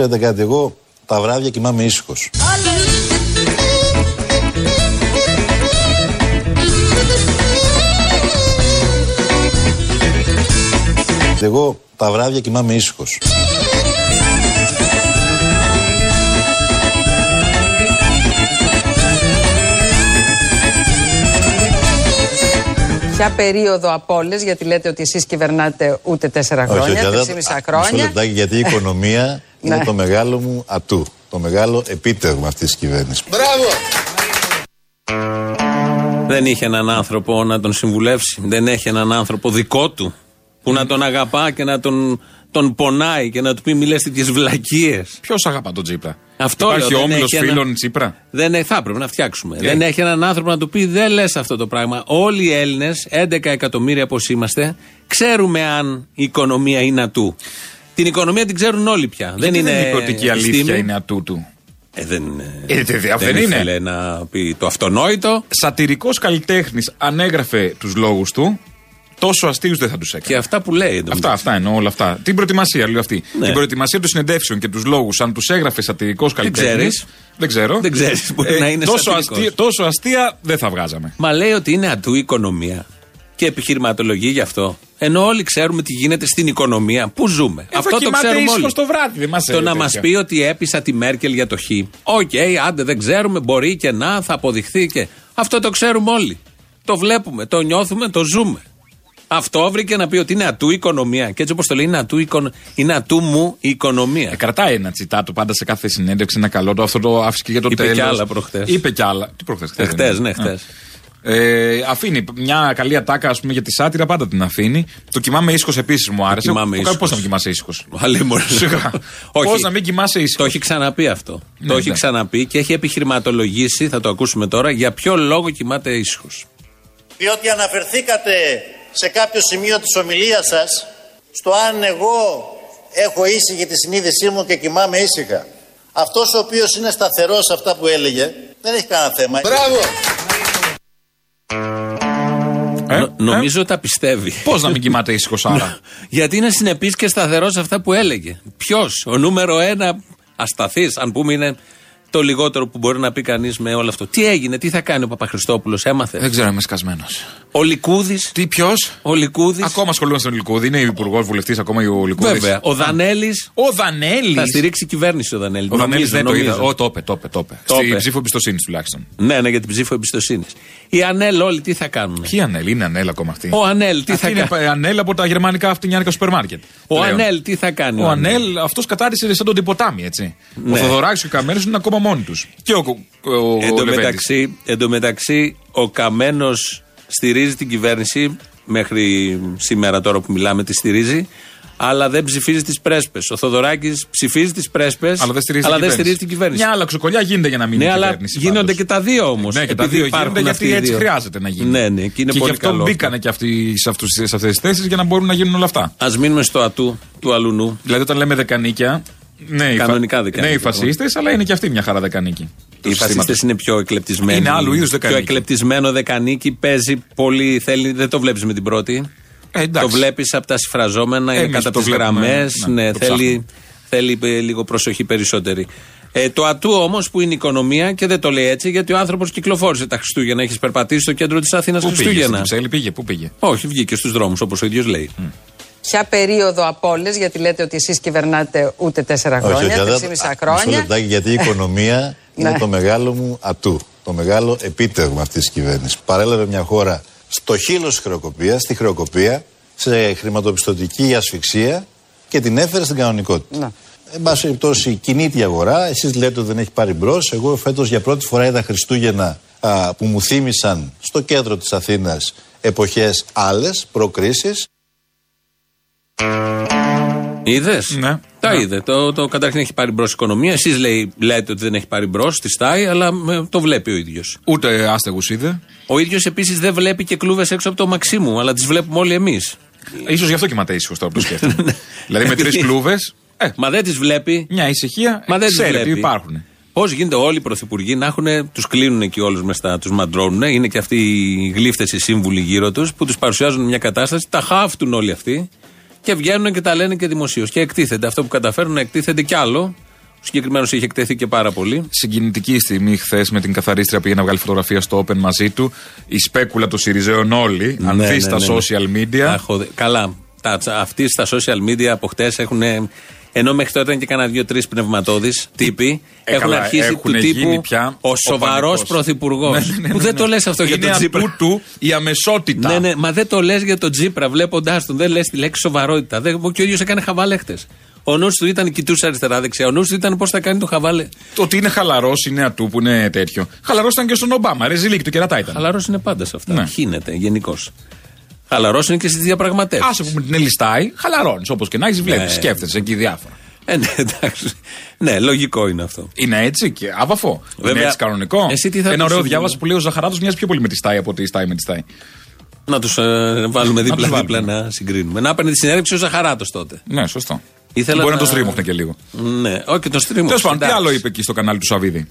ξέρετε κάτι, εγώ τα βράδια κοιμάμαι ήσυχος. Εγώ τα βράδια κοιμάμαι ήσυχος. Ποια περίοδο από όλες, γιατί λέτε ότι εσείς κυβερνάτε ούτε 4 χρόνια, 3,5 χρόνια. Λεπτάκι, γιατί η οικονομία είναι το μεγάλο μου ατού, το μεγάλο επίτευγμα αυτής της κυβέρνησης. Μπράβο! Δεν είχε έναν άνθρωπο να τον συμβουλεύσει, δεν έχει έναν άνθρωπο δικό του που να τον αγαπά και να τον πονάει και να του πει μη λες τις βλακίες. Ποιος αγαπά τον Τσίπρα? Αυτό υπάρχει όμιλος φίλων Τσίπρα. Δεν, θα έπρεπε να φτιάξουμε. Yeah. Δεν έχει έναν άνθρωπο να του πει δεν λες αυτό το πράγμα. Όλοι οι Έλληνες, 11 εκατομμύρια όπως είμαστε, ξέρουμε αν η οικονομία είναι ατού. Την οικονομία την ξέρουν όλοι πια. Και δεν είναι η πρωτική αλήθεια είναι ατού του. Δεν ήθελε να πει το αυτονόητο. Σατυρικός καλλιτέχνης ανέγραφε τους λόγους του. Τόσο αστείους δεν θα τους έκανε. Και αυτά που λέει. Αυτά εννοώ όλα αυτά. Την προετοιμασία λέει αυτή. Ναι. Την προετοιμασία των συνεντεύξεων και τους λόγους, αν τους έγραφε σατυρικός καλλιτέχνης. Δεν ξέρω. Δεν ξέρεις. Μπορεί να είναι σατυρικός. Τόσο αστεία δεν θα βγάζαμε. Μα λέει ότι είναι ατού η οικονομία. Και επιχειρηματολογεί γι' αυτό. Ενώ όλοι ξέρουμε τι γίνεται στην οικονομία. Πού ζούμε. Αυτό το ξέρουμε όλοι. Το βράδυ, δεν μας το να μας πει ότι έπεισα τη Μέρκελ για το Χ. Οκ, άντε δεν ξέρουμε. Μπορεί και να, θα αποδειχθεί και. Αυτό το ξέρουμε όλοι. Το βλέπουμε, το νιώθουμε, το ζούμε. Αυτό βρήκε να πει ότι είναι ατού η οικονομία. Και έτσι όπως το λέει, είναι ατού μου η οικονομία. Κρατάει ένα τσιτάτο πάντα σε κάθε συνέντευξη, ένα καλό. Αυτό το άφησε και για το τέλος. Είπε κι άλλα προχθές. Τι προχθές, χθες. Αφήνει μια καλή ατάκα, ας πούμε, για τη σάτυρα, πάντα την αφήνει. Το κοιμάμαι ήσυχος επίσης μου άρεσε. Πώς να μην κοιμάσαι ήσυχος? Πώς να μην κοιμάσαι ήσυχος? Το έχει ξαναπεί αυτό. Το έχει ξαναπεί και έχει επιχειρηματολογήσει, θα το ακούσουμε τώρα, για ποιο λόγο κοιμάται ήσυχος. Διότι αναφερθήκατε σε κάποιο σημείο της ομιλίας σας στο αν εγώ έχω ήσυχη τη συνείδησή μου και κοιμάμαι ήσυχα. Αυτός ο οποίος είναι σταθερός σε αυτά που έλεγε δεν έχει κανένα θέμα. Μπράβο! Νομίζω τα πιστεύει. Πώς να μην κοιμάται ήσυχος άρα? Γιατί είναι συνεπής και σταθερός σε αυτά που έλεγε. Ποιος? Ο νούμερο 1 ασταθής, αν πούμε, είναι το λιγότερο που μπορεί να πει κανείς με όλο αυτό. Τι έγινε, τι θα κάνει ο Παπαχριστόπουλος, έμαθε? Δεν ξέρω, είμαι σκασμένος. Ο Λικούδης. Τι, ποιος? Ο Λικούδης. Ακόμα ασχολούμαστε με τον Λικούδη, είναι υπουργός, βουλευτής, ακόμα ο Λικούδης. Βέβαια. Ο Δανέλης. Ο Δανέλης. Θα στηρίξει η κυβέρνηση ο Δανέλης. Ο Δανέλης δεν νομίζω. Το είδα. Το είπε. Στην ψήφο εμπιστοσύνης τουλάχιστον. Ναι, για την ψήφο εμπιστοσύνης. Η ΑΝΕΛ όλοι τι θα κάνουν? Ποιοι ΑΝΕΛ, είναι ΑΝΕΛ ακόμα αυτή? Ο ΑΝΕΛ τι θα κάνει? ΑΝΕΛ από τα γερμανικά αυτινιάνικα σούπερ μάρκετ. Ο ΑΝΕΛ τι θα κάνει? Ο ΑΝΕΛ αυτό κατάρισε σαν τον Τιποτάμι, έτσι. Ο Θοδωράκης και ο Καμένος είναι ακόμα μόνοι τους. Και εντωμεταξύ ο Καμένος στηρίζει την κυβέρνηση, μέχρι σήμερα τώρα που μιλάμε τη στηρίζει, αλλά δεν ψηφίζει τις πρέσπες. Ο Θοδωράκης ψηφίζει τις πρέσπες, αλλά δεν στηρίζει την κυβέρνηση. Μια άλλα ξοκολλιά γίνεται για να μείνει η κυβέρνηση. Γίνονται και τα δύο όμως. Ναι, και τα δύο γίνονται γιατί έτσι χρειάζεται να γίνει. Ναι, και είναι και πολύ καλό. Μπήκανε και αυτοί σε αυτές τις θέσεις για να μπορούν να γίνουν όλα αυτά. Ας μείνουμε στο ατού του αλουνού. Δηλαδή όταν λέμε δεκανίκια. Ναι, κανονικά δεκανίκια. Ναι, οι φασίστες, αλλά είναι και αυτοί μια χαρά δεκανίκη. Οι φασίστες είναι πιο εκλεπτισμένοι. Είναι άλλου είδους δεκανίκη. Πιο εκλεπτισμένο δεκανίκη, παίζει πολύ, θέλει, δεν το βλέπεις με την πρώτη. Το βλέπεις από τα συμφραζόμενα, κατά τις γραμμές. Ναι, θέλει λίγο προσοχή περισσότερη. Το ατού όμως που είναι η οικονομία, και δεν το λέει έτσι, γιατί ο άνθρωπος κυκλοφόρησε τα Χριστούγεννα. Έχεις περπατήσει στο κέντρο της Αθήνας Χριστούγεννα? Πού πήγε? Όχι, βγήκε στους δρόμους, όπως ο ίδιος λέει. Ποια περίοδο από όλες, γιατί λέτε ότι εσείς κυβερνάτε ούτε 4 χρόνια, 3,5 χρόνια. Μισό λεπτάκι, γιατί η οικονομία είναι το μεγάλο μου ατού, το μεγάλο επίτευγμα αυτής της κυβέρνησης. Παρέλαβε μια χώρα στο χείλος της χρεοκοπίας, στη χρεοκοπία, σε χρηματοπιστωτική ασφυξία και την έφερε στην κανονικότητα. Να. Εν πάση περιπτώσει, κινείται η αγορά, εσείς λέτε ότι δεν έχει πάρει μπρος. Εγώ φέτος για πρώτη φορά είδα Χριστούγεννα που μου θύμισαν στο κέντρο της Αθήνας εποχές άλλες, προκρίσεις. Είδες? Ναι. Τα είδε. Το καταρχήν έχει πάρει μπρος η οικονομία. Εσείς λέτε ότι δεν έχει πάρει μπρος, τη στάει, αλλά το βλέπει ο ίδιος. Ούτε άστεγους είδε. Ο ίδιος επίσης δεν βλέπει και κλούβες έξω από το Μαξίμου, αλλά τις βλέπουμε όλοι εμείς. Ίσως γι' αυτό κοιμάται ήσυχος τώρα που το σκέφτομαι. Δηλαδή με 3 κλούβες. Μα δεν τις βλέπει. Μια ησυχία. Μα δεν τις βλέπει. Υπάρχουν. Πώς γίνεται όλοι οι πρωθυπουργοί να έχουν, τους κλείνουν εκεί όλους μες, τους μαντρώνουν. Είναι και αυτοί οι γλύφτες, οι σύμβουλοι γύρω τους που τους παρουσιάζουν μια κατάσταση, τα χάφτουν όλοι αυτοί. Και βγαίνουν και τα λένε και δημοσίως. Και εκτίθενται. Αυτό που καταφέρουν να εκτίθενται κι άλλο Συγκεκριμένος είχε εκτεθεί και πάρα πολύ. Συγκινητική στιγμή χθες με την καθαρίστρια πήγε να βγάλει φωτογραφία στο Open μαζί του. Η σπέκουλα των Σιριζέων όλοι, ναι, ανθεί ναι, στα social media. Καλά, αυτοί στα social media από χτες έχουν... Ενώ μέχρι τώρα ήταν και κάνα δύο-τρεις πνευματώδεις τύποι, έχουν αρχίσει του τύπου ο σοβαρός πρωθυπουργός. Ναι. Που δεν το λες αυτό για τον Τσίπρα. Είναι του η αμεσότητα. Ναι, μα δεν το λες για τον Τσίπρα βλέποντάς τον. Δεν λες τη λέξη σοβαρότητα. Και ο ίδιος έκανε χαβάλε χτες. Ο νους του ήταν, κοιτούσε αριστερά-δεξιά. Ο νους του ήταν πώς θα κάνει το χαβάλε. Το ότι είναι χαλαρός η νέα του που είναι τέτοιο. Χαλαρός ήταν και στον Ομπάμα. Ρε ζηλίκι του κερατά ήταν. Χαλαρός είναι πάντα σε αυτά. Χύνεται γενικώς. Χαλαρός είναι και στις διαπραγματεύσεις. Άσε που με την ελιστάει, χαλαρώνεις. Όπως και να έχεις, βλέπεις, σκέφτεσαι εκεί διάφορα. Ναι, εντάξει. Ναι, λογικό είναι αυτό. Είναι έτσι και άβαφο. Βέβαια, είναι έτσι κανονικό. Ένα ωραίο διάβασμα που λέει ο Ζαχαράτος μοιάζει πιο πολύ με τη Sky από ότι η Sky με τη Sky. Να τους βάλουμε δίπλα-δίπλα να συγκρίνουμε. Να παίρνει τη συνέντευξη ο Ζαχαράτος τότε. Ναι, σωστό. Μπορεί να το στρίμωχνε και λίγο. Ναι, όχι, το στρίμωχνε. Τέλος πάντων, τι άλλο είπε εκεί στο κανάλι του Σαββίδη.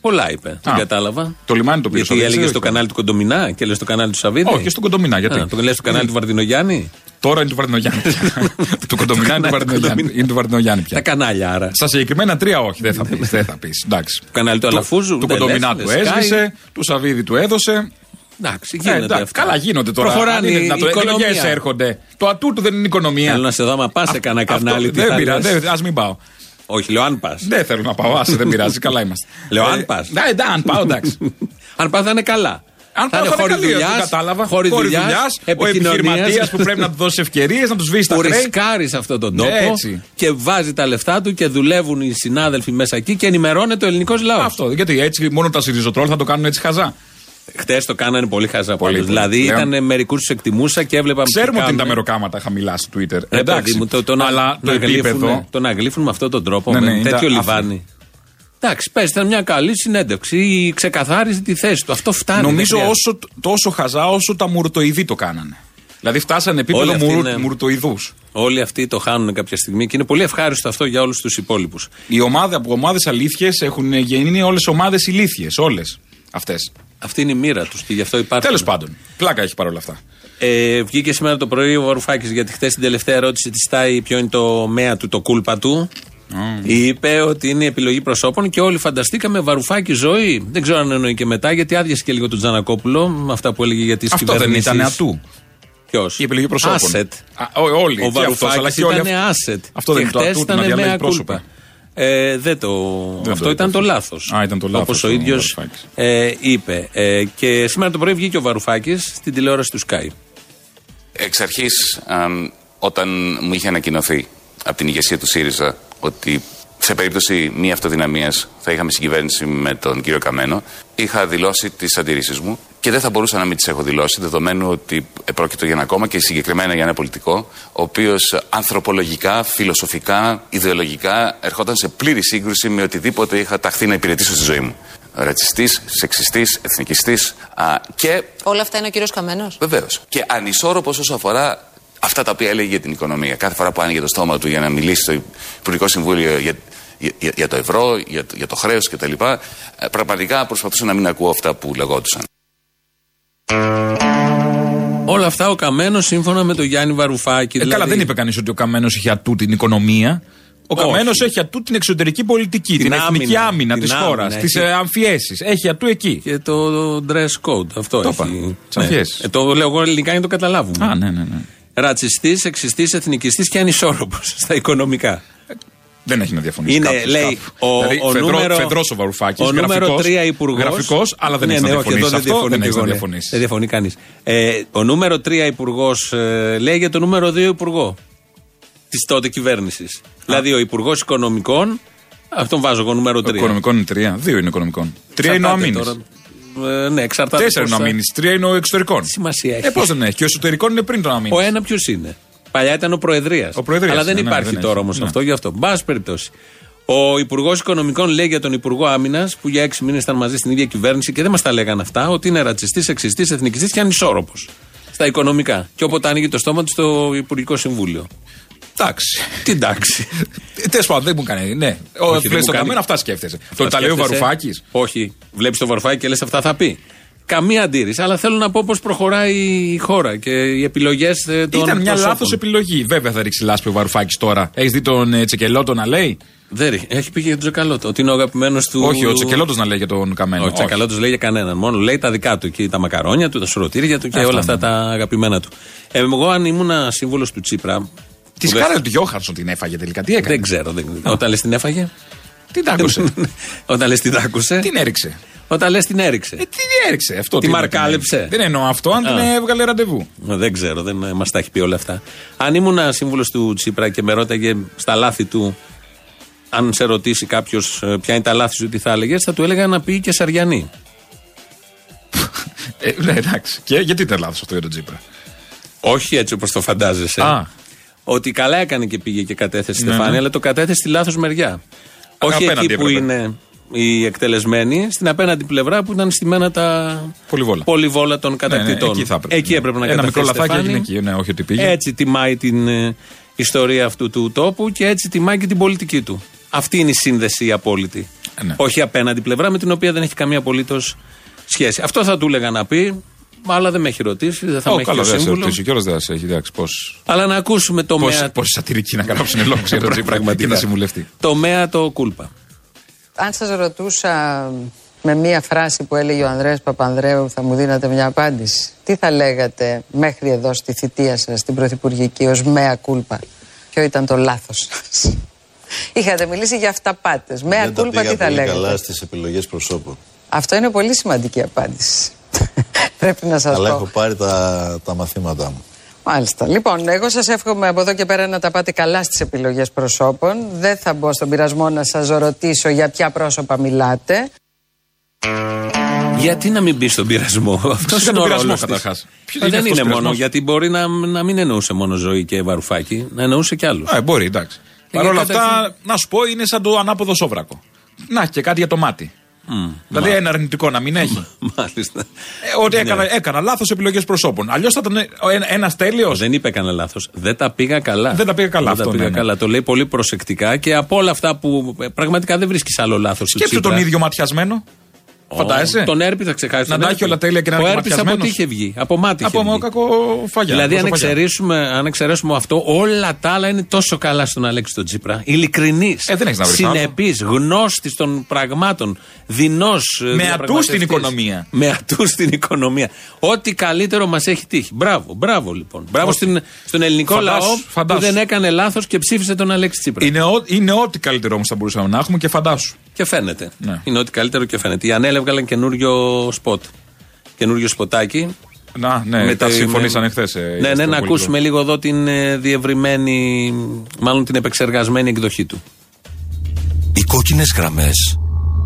Πολλά είπε, δεν κατάλαβα. Το λιμάνι το πήρε. Γιατί έλεγε στο κανάλι του Κοντομινά και έλεγε στο κανάλι του Σαββίδη. Όχι, στον Κοντομινά, γιατί. Το έλεγε στο κανάλι του Βαρδινογιάννη. Τώρα είναι του Βαρδινογιάννη. Του Κοντομινά είναι του Βαρδινογιάννη πια. Τα κανάλια άρα. Στα συγκεκριμένα τρία όχι, δεν θα πει. Το κανάλι του Αλαφούζου. Του Κοντομινά του έσβησε, του Σαββίδη του έδωσε. Εντάξει, γίνονται. Καλά, γίνονται τώρα. Προχωράνε οι εκλογές έρχονται. Το ατού του δεν είναι οικονομία. Θέλω να σε δω, μα πα σε κανένα κανάλι. Δεν πειράζει, α μην πάω. Όχι, λέω αν πα. Δεν θέλω να πάω, άσε, δεν πειράζει, καλά είμαστε. Λέω αν πα. Ναι, αν πάω, εντάξει. Αν πα θα είναι καλά. Αν πάω, θα είναι χωρίς δουλειάς, ο επιχειρηματίας που πρέπει να του δώσει ευκαιρίες, να του σβήσει τα χρέη. Που ρισκάρει σε αυτόν τον τόπο και βάζει τα λεφτά του και δουλεύουν οι συνάδελφοι μέσα εκεί και ενημερώνεται ο ελληνικός λαός. Αυτό. Γιατί έτσι μόνο τα Σιριζοτρόλ θα το κάνουν έτσι χαζά. Χτες το κάνανε πολύ χαζά πολύ. Δηλαδή ήταν μερικούς τους εκτιμούσα και έβλεπα. Ξέρουμε ότι είναι τα μεροκάματα χαμηλά στο Twitter. Εντάξει, αλλά το επίπεδο. Το να αγλύφουν με αυτόν τον τρόπο, με τέτοιο λιβάνι. Εντάξει, πες, ήταν μια καλή συνέντευξη. Ξεκαθάριζε τη θέση του. Αυτό φτάνει. Νομίζω τόσο χαζά όσο τα μουρτοειδή το κάνανε. Δηλαδή φτάσανε επίπεδο μουρτοειδούς. Όλοι αυτοί το χάνουν κάποια στιγμή και είναι πολύ ευχάριστο αυτό για όλους τους υπόλοιπους. Οι ομάδες από ομάδες αλήθειες έχουν γίνει όλες ομάδες ηλίθιες. Όλες αυτές. Αυτή είναι η μοίρα τους και γι' αυτό υπάρχουν. Τέλος πάντων, πλάκα έχει παρόλα αυτά. Βγήκε σήμερα το πρωί ο Βαρουφάκης, γιατί χθες την τελευταία ερώτηση της ΤΑΗ, ποιο είναι το μέα του, το κούλπα του. Είπε ότι είναι η επιλογή προσώπων και όλοι φανταστήκαμε Βαρουφάκη ζωή. Δεν ξέρω αν εννοεί και μετά, γιατί άδειασε και λίγο τον Τζανακόπουλο με αυτά που έλεγε για τις κυβερνήσεις. Αυτό δεν ήταν ατού. Ποιος? Η επιλογή προσώπων. Asset. Όλοι. Ο Βαρουφάκης ήταν asset. Αυτό δεν ήταν μέα κούλπα. Αυτό ήταν το λάθος. Όπως ο ίδιος είπε. Και σήμερα το πρωί βγήκε ο Βαρουφάκης στην τηλεόραση του Sky. Εξ αρχής, όταν μου είχε ανακοινωθεί από την ηγεσία του ΣΥΡΙΖΑ ότι σε περίπτωση μη αυτοδυναμίας θα είχαμε συγκυβέρνηση με τον κύριο Καμένο, είχα δηλώσει τις αντιρρήσεις μου και δεν θα μπορούσα να μην τις έχω δηλώσει, δεδομένου ότι πρόκειται για ένα κόμμα και συγκεκριμένα για ένα πολιτικό, ο οποίος ανθρωπολογικά, φιλοσοφικά, ιδεολογικά ερχόταν σε πλήρη σύγκρουση με οτιδήποτε είχα ταχθεί να υπηρετήσω στη ζωή μου. Ρατσιστής, σεξιστής, εθνικιστής και. Όλα αυτά είναι ο κύριος Καμένος. Βεβαίως. Και ανισόρροπος όσο αφορά αυτά τα οποία έλεγε για την οικονομία. Κάθε φορά που άνοιγε το στόμα του για να μιλήσει στο Υπουργικό Συμβούλιο για το ευρώ, για το χρέος κτλ., πραγματικά προσπαθούσα να μην ακούω αυτά που λεγόντουσαν. Όλα αυτά ο Καμένος σύμφωνα με τον Γιάννη Βαρουφάκη. Καλά, δεν είπε κανείς ότι ο Καμένος είχε ατού την οικονομία. Ο Καμένος έχει ατού την εξωτερική πολιτική, την εθνική άμυνα της χώρας, τις αμφιέσεις. Έχει ατού εκεί. Και το dress code. Αυτό το έχει. Ναι. Το λέω εγώ ελληνικά για να το καταλάβουμε. Ναι. Ρατσιστής, εξιστής, εθνικιστής και ανισόρροπος στα οικονομικά. Δεν έχει να διαφωνήσει. Είναι, λέει, φεδρός ο Βαρουφάκης. Ο νούμερο 3 υπουργός. Γραφικός, αλλά δεν έχει να διαφωνήσει. Αυτό δεν έχει να διαφωνήσει. Δεν διαφωνεί κανείς. Ο νούμερο 3 υπουργός λέει για το νούμερο 2 υπουργό της τότε κυβέρνησης. Δηλαδή ο υπουργός οικονομικών. Αυτόν βάζω εγώ νούμερο 3. Οικονομικών είναι 3. 2 είναι οικονομικών. 3 είναι ο αμήνης. Ναι, εξαρτάται. 4 είναι ο αμήνης. 3 είναι ο εξωτερικών. Σημασία έχει. Πώς δεν έχει. Και ο εσωτερικών είναι πριν τον αμήνη. Ο ένα ποιος είναι. Παλιά ήταν ο Προεδρίας. Αλλά δεν υπάρχει τώρα όμως αυτό, γι' αυτό. Μπας περιπτώσει. Ο Υπουργός Οικονομικών λέει για τον Υπουργό Άμυνας, που για 6 μήνες ήταν μαζί στην ίδια κυβέρνηση και δεν μας τα λέγανε αυτά, ότι είναι ρατσιστής, σεξιστής, εθνικιστής και ανισόρροπος. Στα οικονομικά. Και όποτε άνοιγε το στόμα του στο Υπουργικό Συμβούλιο. Εντάξει. Τι εντάξει. Τέλος πάντων, δεν μου κάνει. Ναι. Βλέπει το Καμένο, αυτά σκέφτεσαι. Το τα λέει ο Βαρουφάκης. Όχι. Βλέπει το Βαρουφάκη και λε αυτά θα πει. Καμία αντίρρηση, αλλά θέλω να πω πώς προχωράει η χώρα και οι επιλογές των προσώπων. Ήταν μια λάθος επιλογή. Βέβαια θα ρίξει λάσπη ο Βαρουφάκης τώρα. Έχεις δει τον Τσεκελότο να λέει. Δεν έχει πει για τον Τσεκελότο. Ότι είναι ο αγαπημένος του. Όχι, ο Τσεκελότος να λέει για τον Καμένο. Ο Τσεκελότος λέει για κανέναν. Μόνο λέει τα δικά του και τα μακαρόνια του, τα σουρωτήρια του και αυτά όλα αυτά τα αγαπημένα του. Εγώ, αν ήμουν σύμβολος του Τσίπρα. Τη σκάρα του Γιώχαρσον την έφαγε τελικά. Τι έκανε. Δεν ξέρω. Όταν λες την έφαγε. Την άκουσε. Όταν λες την άκουσε. Την έριξε. Όταν λες την έριξε. Τι έριξε αυτό. Τη μαρκάλεψε. Δεν εννοώ αυτό, αν την έβγαλε ραντεβού. Δεν ξέρω, δεν μας τα έχει πει όλα αυτά. Αν ήμουν σύμβολος του Τσίπρα και με ρώταγε στα λάθη του. Αν σε ρωτήσει κάποιος ποια είναι τα λάθη σου, τι θα έλεγες, θα του έλεγα να πει και Σαριανή. Ναι, εντάξει. Και γιατί ήταν λάθος αυτό για τον Τσίπρα. Όχι έτσι όπως το φαντάζεσαι. Ότι καλά έκανε και πήγε και κατέθεσε Στεφάνη, ναι. Αλλά το κατέθεσε στη λάθος μεριά. Όχι εκεί που είναι οι εκτελεσμένοι, στην απέναντι πλευρά που ήταν στημένα τα πολυβόλα των κατακτητών. Ναι, εκεί έπρεπε να καταθέσει Στεφάνη. Ένα μικρό λαθάκι έγινε εκεί, ναι, όχι ότι πήγε. Έτσι τιμάει την ιστορία αυτού του τόπου και έτσι τιμάει και την πολιτική του. Αυτή είναι η σύνδεση απόλυτη. Ναι. Όχι απέναντι πλευρά με την οποία δεν έχει καμία απολύτως σχέση. Αυτό θα του έλεγα να πει, αλλά δεν με έχει ρωτήσει, δεν θα με έχει ρωτήσει. Όχι, κιόλας δεν θα έχει, εντάξει, πώς. Αλλά να ακούσουμε το ΜΕΑ. Πόση σατυρική να γράψουν λόγους για το πραγματικά να συμβουλευτεί. Το ΜΕΑ το κούλπα. Αν σας ρωτούσα με μία φράση που έλεγε ο Ανδρέας Παπανδρέου, θα μου δίνατε μια απάντηση. Τι θα λέγατε μέχρι εδώ στη θητεία σας, την πρωθυπουργική, ως ΜΕΑ κούλπα? Ποιο ήταν το λάθος σας? Είχατε μιλήσει για αυταπάτες. Μέα κούλπα, τι θα λέγατε? Καλά στις επιλογές προσώπων. Αυτό είναι πολύ σημαντική απάντηση. Πρέπει να σας πω. Αλλά έχω πάρει τα μαθήματά μου. Μάλιστα. Λοιπόν, εγώ σας εύχομαι από εδώ και πέρα να τα πάτε καλά στις επιλογές προσώπων. Δεν θα μπω στον πειρασμό να σας ρωτήσω για ποια πρόσωπα μιλάτε. Γιατί να μην μπει στον πειρασμό? Αυτό είναι ο πειρασμός καταρχάς. Δεν είναι μόνο, γιατί μπορεί να μην εννοούσε μόνο Ζωή και Βαρουφάκη, να εννοούσε κι άλλους. Μπορεί, εντάξει. Παρ' όλα αυτά, να σου πω, είναι σαν το ανάποδο σόβρακο. Να, και κάτι για το μάτι. Δηλαδή, ένα αρνητικό να μην έχει. Μάλιστα. Ότι έκανα λάθος επιλογές προσώπων. Αλλιώς θα ήταν ένας τέλειος. Δεν είπε κανένα λάθος. Δεν τα πήγα καλά. Δεν τα πήγα καλά αυτό. Το λέει πολύ προσεκτικά και από όλα αυτά που πραγματικά δεν βρίσκεις άλλο λάθος. Σκέψου τον ίδιο ματιασμένο. Φαντάζεσαι. Τον Έρπη θα ξεχάσει. Να τα έχει όλα τέλεια και να είναι ματιασμένος. Ο Έρπης από τι είχε βγει? Από μάτι. Από κακοφαγιά. Δηλαδή, αν εξαιρέσουμε αυτό, όλα τα άλλα είναι τόσο καλά στον Αλέξη τον Τσίπρα. Ειλικρινής, συνεπής, γνώστης των πραγμάτων, δεινός. Με ατού στην οικονομία. Ό,τι καλύτερο μας έχει τύχει. Μπράβο λοιπόν. Μπράβο στον ελληνικό λαό που δεν έκανε λάθος και ψήφισε τον Αλέξη Τσίπρα. Είναι ό,τι καλύτερο όμως θα μπορούσαμε να έχουμε και φαντάσου. Και φαίνεται. Ναι. Είναι ό,τι καλύτερο και φαίνεται. Η ΑΝΕΛ έβγαλαν καινούριο σποτ. Καινούριο σποτάκι. Ναι, τα συμφωνήσανε χθες. Ναι, να ακούσουμε λίγο εδώ την διευρυμένη, μάλλον την επεξεργασμένη εκδοχή του. Οι κόκκινες γραμμές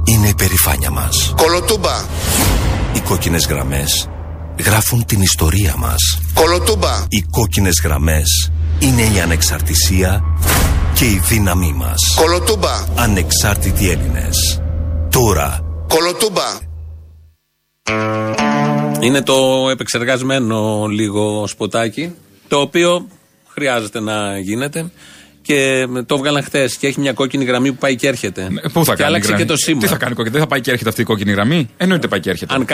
είναι η περηφάνεια μας. Κολοτούμπα. Οι κόκκινες γραμμές γράφουν την ιστορία μας. Κολοτούμπα. Οι κόκκινες γραμμές είναι η ανεξαρτησία και η δύναμή μας. Κολοτούμπα. Ανεξάρτητοι Έλληνες. Τώρα. Κολοτούμπα. Είναι το επεξεργασμένο λίγο σποτάκι, το οποίο χρειάζεται να γίνεται. Και το βγάλαν χθες και έχει μια κόκκινη γραμμή που πάει και έρχεται. Πού θα και κάνει άλλαξε και το σήμα. Τι θα κάνει κόκκινη, δεν θα πάει και έρχεται αυτή η κόκκινη γραμμή. Εννοείται πάει και έρχεται. Αν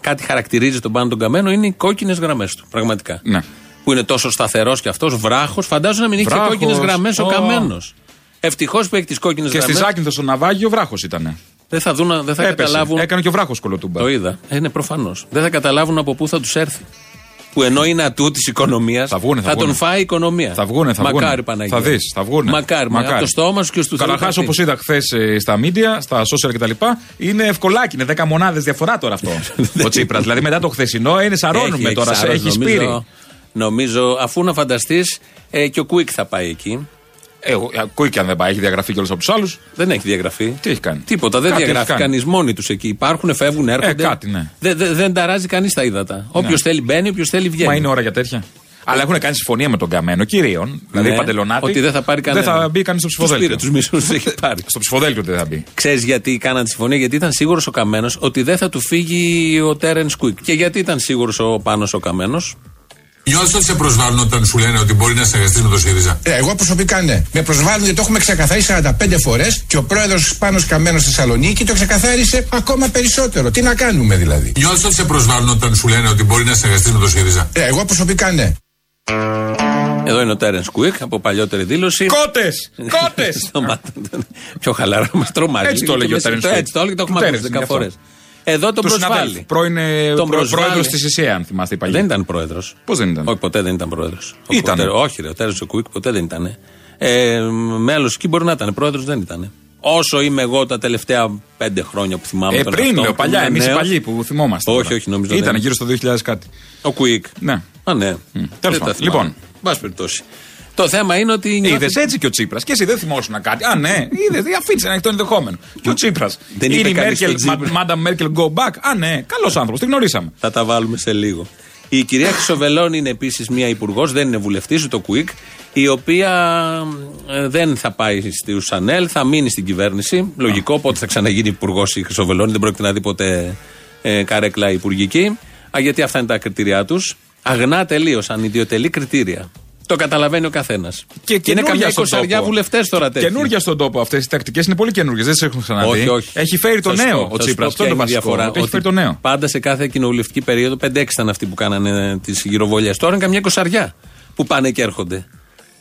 κάτι χαρακτηρίζει τον πάνω τον Καμένο, είναι οι κόκκινες γραμμές του. Πραγματικά. Ναι. Που είναι τόσο σταθερός και αυτός, βράχος. Φαντάζομαι να μην είχε κόκκινες γραμμές ο Καμένος. Ευτυχώς που έχει τις κόκκινες γραμμές. Και στη Ζάκυνθο στο ναυάγιο βράχος ήταν. Δεν θα καταλάβουν. Έκανε και ο βράχος κολοτούμπα. Το είδα. Είναι προφανώς. Δεν θα καταλάβουν από πού θα τους έρθει. Που ενώ είναι ατού της οικονομίας, θα τον φάει η οικονομία. Θα βγούνε. Μακάρι Παναγία. Θα δεις, θα βγούνε. Μακάρι. Από το στόμα σου και στου θεατέ. Καταρχάς, όπως είδα χθες στα media, στα social κτλ., είναι ευκολάκι. Είναι 10 μονάδες διαφορά τώρα αυτό. Ο Τσίπρας. Δηλαδή μετά το χθεσινό είναι σαρώνουμε τώρα. Έχει σπείρει. Νομίζω, αφού να φανταστείς, και ο Κουίκ θα πάει εκεί. Κουίκ αν δεν πάει, έχει διαγραφεί κιόλας από τους άλλους. Δεν έχει διαγραφεί. Τι έχει κάνει? Τίποτα, δεν διαγράφει κανείς, μόνοι τους εκεί. Υπάρχουν, φεύγουν, έρχονται. Κάτι, ναι. Δεν ταράζει κανείς τα ύδατα. Όποιος θέλει μπαίνει, όποιος θέλει βγαίνει. Μα είναι ώρα για τέτοια. Αλλά έχουν κάνει συμφωνία με τον Καμένο κυρίων. Δηλαδή Παντελονάτη. Ότι δεν θα πάρει κανένα. Δεν θα μπει κανείς στο ψηφοδέλτιο. Τους πήρε τους μισούς, έχει πάρει. Στο ψηφοδέλτιο δεν θα μπει. Ξέρεις γιατί κάναν τη συμφωνία? Γιατί ήταν σίγουρος ο Καμένος ότι δεν θα του φύγει ο Τέρενς Κουίκ. Και γιατί ήταν σίγουρος ο Πάνος ο Καμένος? Νιώθεις ότι σε προσβάλλουν όταν σου λένε ότι μπορεί να συνεργαστείς με τον ΣΥΡΙΖΑ? Εγώ προσωπικά ναι. Με προσβάλλουν γιατί το έχουμε ξεκαθαρίσει 45 φορές και ο πρόεδρος Πάνος Καμένος στη Θεσσαλονίκη το ξεκαθάρισε ακόμα περισσότερο. Τι να κάνουμε δηλαδή? Νιώθεις ότι σε προσβάλλουν όταν σου λένε ότι μπορεί να συνεργαστείς με τον ΣΥΡΙΖΑ? Εγώ προσωπικά ναι. Εδώ είναι ο Τέρενς Κουίκ από παλιότερη δήλωση. Κότες! Κότες! Πιο χαλαρά, μας τρομάζει. Έτσι το έλεγε ο Τέρενς Κουίκ. Έτσι το έλεγε, το έχουμε ακούσει 10 φορές. Εδώ τον προσβάλλει. Πρώην πρόεδρος της ΕΣΕΑ, αν θυμάστε. Δεν ήταν πρόεδρος. Πώς δεν ήταν? Όχι, ποτέ δεν ήταν πρόεδρος. Όχι, ο Τέρενς Κουίκ ποτέ δεν ήταν. Μέλος εκεί μπορεί να ήταν, πρόεδρος δεν ήταν. Όσο είμαι εγώ τα τελευταία 5 χρόνια που θυμάμαι. Πριν, λέω παλιά, εμείς οι παλιοί που θυμόμαστε. Όχι, όχι, νομίζω. Ήταν γύρω στο 2000 κάτι. Ο Κουίκ. Ναι. Α, ναι. Τέλος πάντων. Λοιπόν, μπας περιπτώσει. Το θέμα είναι ότι. Είδες έτσι και ο Τσίπρας. Και εσύ δεν θυμόσουν κάτι. Α, ναι. Είδες, αφήστε να έχει το ενδεχόμενο. Και ο Τσίπρας. Δεν είναι η Μέρκελ, Madam Μέρκελ, go back. Α, ναι. Καλός άνθρωπος, την γνωρίσαμε. Θα τα βάλουμε σε λίγο. Η κυρία Χρυσοβελόνη είναι επίσης μια υπουργός, δεν είναι βουλευτής, ούτε Κουίκ, η οποία δεν θα πάει στους ΑΝΕΛ, θα μείνει στην κυβέρνηση. Λογικό, πότε θα ξαναγίνει υπουργός η Χρυσοβελόνη, δεν πρόκειται να δει ποτέ καρέκλα υπουργική. Γιατί αυτά είναι τα κριτήριά τους. Αγνά τελείωσαν, ιδιωτελή κριτήρια. Το καταλαβαίνει ο καθένας. Και είναι καμιά κοσαριά βουλευτές τώρα τέτοιοι. Καινούργια στον τόπο αυτές οι τακτικές είναι πολύ καινούργιες. Δεν τις έχουν ξαναδεί. Όχι, όχι. Έχει φέρει το νέο ο Τσίπρας. Αυτό είναι το βασικό. Έχει φέρει το νέο. Πάντα σε κάθε κοινοβουλευτική περίοδο 5-6 ήταν αυτοί που κάνανε τις γυροβολιές. Τώρα είναι καμιά κοσαριά που πάνε και έρχονται.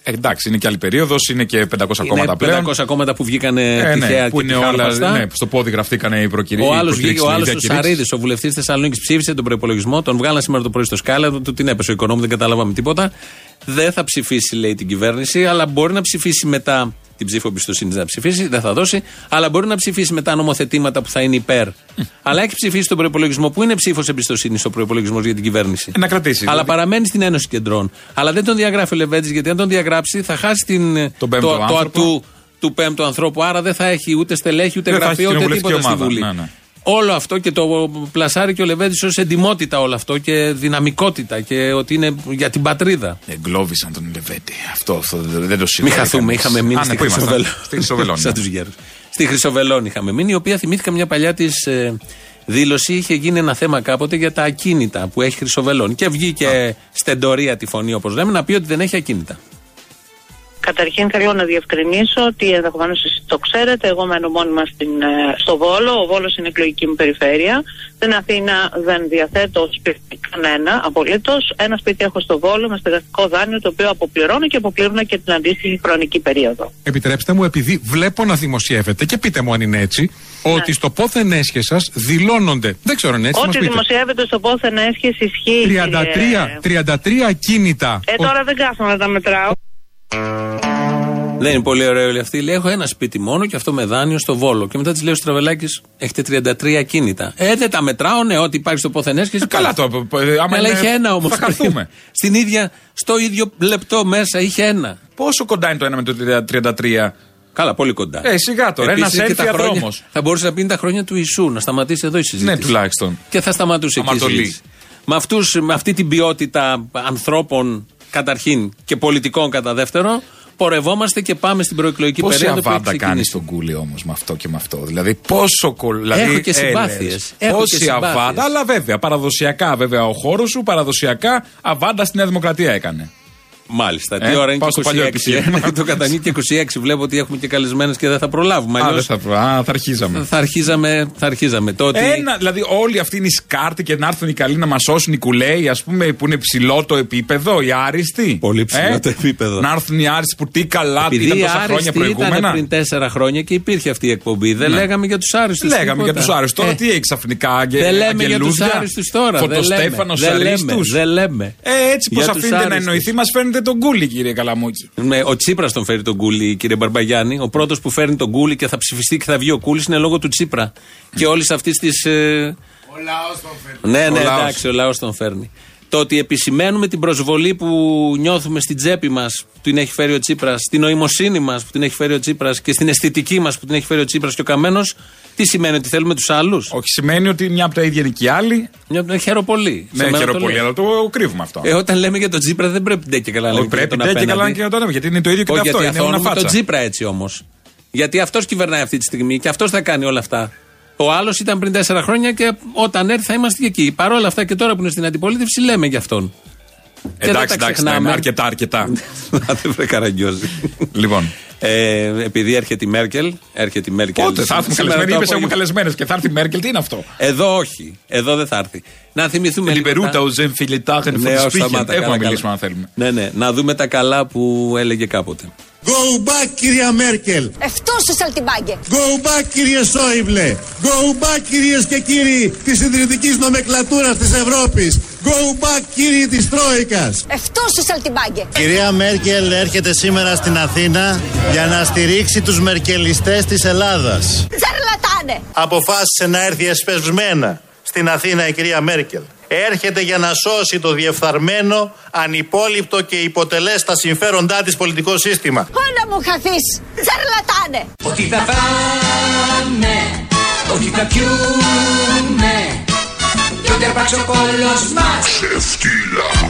Εντάξει, είναι και άλλη περίοδος, είναι και 500 κόμματα πλέον. 500 κόμματα που βγήκανε τυχαία που είναι όλα. Ναι, στο πόδι γραφτήκανε οι προκηρύξεις. Ο άλλος βγήκε, ο Σαρίδης, ο βουλευτής Θεσσαλονίκης, ψήφισε τον προϋπολογισμό, τον βγάλαν σήμερα το πρωί στο Sky, του την έπεσε ο οικονόμου, δεν καταλάβαμε τίποτα. Δεν θα ψηφίσει, λέει, την κυβέρνηση, αλλά μπορεί να ψηφίσει μετά. Την ψήφο εμπιστοσύνη να ψηφίσει, δεν θα δώσει, αλλά μπορεί να ψηφίσει μετά νομοθετήματα που θα είναι υπέρ. Αλλά έχει ψηφίσει τον προϋπολογισμό που είναι ψήφος εμπιστοσύνης ο προϋπολογισμός για την κυβέρνηση. Να κρατήσει. Αλλά δηλαδή παραμένει στην Ένωση Κεντρών. Αλλά δεν τον διαγράφει ο Λεβέντζης, γιατί αν τον διαγράψει θα χάσει το ατού του πέμπτου ανθρώπου. Άρα δεν θα έχει ούτε στελέχη, ούτε γραφείο, ούτε τίποτα ομάδα στη Βουλή. Ναι, ναι. Όλο αυτό και το πλασάρει και ο Λεβέντης ως εντιμότητα όλο αυτό και δυναμικότητα και ότι είναι για την πατρίδα. Εγκλώβησαν τον Λεβέντη. Αυτό δεν το σημαίνει. Μην χαθούμε, είχαμε μείνει στη Χρυσοβελόνη. Σαν τους γέρους. Στη Χρυσοβελόνη είχαμε μείνει, η οποία θυμήθηκα μια παλιά της δήλωση. Είχε γίνει ένα θέμα κάποτε για τα ακίνητα που έχει Χρυσοβελόνη. Και βγήκε στεντορία τη φωνή, όπως λέμε, να πει ότι δεν έχει ακίνητα. Καταρχήν θέλω να διευκρινίσω ότι ενδεχομένως εσείς το ξέρετε, εγώ μένω μόνιμα στο Βόλο, ο Βόλος είναι εκλογική μου περιφέρεια. Στην Αθήνα δεν διαθέτω σπίτι κανένα, απολύτως. Ένα σπίτι έχω στο Βόλο με στεγαστικό δάνειο, το οποίο αποπληρώνω και αποπληρώνω και την αντίστοιχη χρονική περίοδο. Επιτρέψτε μου, επειδή βλέπω να δημοσιεύετε, και πείτε μου αν είναι έτσι, ότι στο πόθεν έσχες σας δηλώνονται. Δεν ξέρω αν είναι έτσι. Ό,τι δημοσιεύεται στο πόθεν έσχες ισχύει. 33 ακίνητα. Τώρα δεν κάθομαι να τα μετράω. Δεν είναι πολύ ωραίο αυτή. Λέει: έχω ένα σπίτι μόνο και αυτό με δάνειο στο Βόλο. Και μετά τη λέει ο Στραβελάκης: έχετε 33 ακίνητα. Δεν τα μετράω, ναι, ό,τι υπάρχει στο πόθενές και καλά το. Αλλά είχε ένα όμως. Θα χαθούμε. Στο ίδιο λεπτό μέσα είχε ένα. Πόσο κοντά είναι το ένα με το 33? Καλά, πολύ κοντά. Σιγά τώρα. Ένα σέλφια δρόμος. Θα μπορούσε να πει τα χρόνια του Ιησού, να σταματήσει εδώ η συζήτηση. Ναι, τουλάχιστον. Και θα σταματούσε εκεί. Με αυτή την ποιότητα ανθρώπων καταρχήν και πολιτικών κατά δεύτερο, πορευόμαστε και πάμε στην προεκλογική περίοδο. Πόση αβάντα κάνει τον Κούλι όμως με αυτό και με αυτό. Δηλαδή, πόσο κολλάει. Έχω και συμπάθειες. Πόση αβάντα, αλλά βέβαια παραδοσιακά, βέβαια ο χώρος σου παραδοσιακά αβάντα στη Νέα Δημοκρατία έκανε. Μάλιστα. Τι ώρα είναι και 26. Το κατανήκει 26. Βλέπω ότι έχουμε και καλεσμένες και δεν θα προλάβουμε. Αλλιώς θα αρχίζαμε. Θα αρχίζαμε. Τότε... δηλαδή όλοι αυτοί είναι οι σκάρτοι και να έρθουν οι καλοί να μας σώσουν οι κουλέοι, ας πούμε, που είναι ψηλό το επίπεδο, οι άριστοι. Πολύ ψηλό το επίπεδο. Να έρθουν οι άριστοι που τι καλά ήταν τόσα χρόνια προηγούμενα. Ήταν πριν 4 χρόνια και υπήρχε αυτή η εκπομπή. Δεν λέγαμε για τους άριστους. Λέγαμε για τους άριστους. Τώρα τι έχει ξαφνικά αγγελούδια. Δεν λέμε για τους άριστους τώρα. Φωτοστέφανος άριστους. Δεν λέμε. Έτσι πως αφήνεται να εννοηθεί, μας φαίνεται τον Κούλι, κύριε Καλαμούκη. Ναι, ο Τσίπρας τον φέρει τον Κούλι, κύριε Μπαρμπαγιάννη. Ο πρώτος που φέρνει τον Κούλι και θα ψηφιστεί και θα βγει ο Κούλις είναι λόγω του Τσίπρα. Και όλης αυτής της. Ο λαός τον φέρνει. Ναι, ναι, εντάξει, ο λαός τον φέρνει. Το ότι επισημαίνουμε την προσβολή που νιώθουμε στην τσέπη μας που την έχει φέρει ο Τσίπρας, στην νοημοσύνη μας που την έχει φέρει ο Τσίπρας και στην αισθητική μας που την έχει φέρει ο Τσίπρας και ο Καμένος, τι σημαίνει ότι θέλουμε τους άλλους? Όχι, σημαίνει ότι μια από τα ίδια είναι και η άλλη. Χαίρο πολύ. Ναι, χαίρο πολύ, αλλά το κρύβουμε αυτό. Όταν λέμε για τον Τσίπρα δεν πρέπει ντε και καλά να πρέπει ντε και καλά και να το λέμε, γιατί είναι το ίδιο και αυτό. Όχι, διαθώνουμε τον Τσίπρα έτσι όμως. Γιατί αυτός κυβερνάει αυτή τη στιγμή και αυτός θα κάνει όλα αυτά. Ο άλλος ήταν πριν 4 χρόνια και όταν έρθει θα είμαστε και εκεί. Παρ' όλα αυτά και τώρα που είναι στην αντιπολίτευση λέμε για αυτόν. Εντάξει, να είναι αρκετά. Να δεν βρε Καραγκιόζη. Λοιπόν. Επειδή έρχεται η Μέρκελ. Πότε θα έρθει? Είπες έχουμε καλεσμένες και θα έρθει η Μέρκελ, τι είναι αυτό? Εδώ όχι. Εδώ δεν θα έρθει. Να θυμηθούμε να δούμε τα καλά που έλεγε κάποτε. Go back, κυρία Μέρκελ. Ευτός σε σαλτιμπάγκε. Go back, κύριε Σόιμπλε. Go back, κυρίες και κύριοι της συντηρητικής νομεκλατούρας της Ευρώπης. Go back, κύριοι της Τρόικας. Ευτός σε σαλτιμπάγκε. Κυρία Μέρκελ έρχεται σήμερα στην Αθήνα για να στηρίξει τους μερκελιστές της Ελλάδας. Ζαρλατάνε. Αποφάσισε να έρθει εσπευσμένα στην Αθήνα η κυρία Μέρκελ. Έρχεται για να σώσει το διεφθαρμένο, ανυπόληπτο και υποτελές τα συμφέροντά της πολιτικό σύστημα. Όλα μου χαθείς, ζαρλατάνε! Ότι θα φάμε, ότι θα πιούμε, κι όντε αρπάξω κόλος μας. Ξεφτύλα!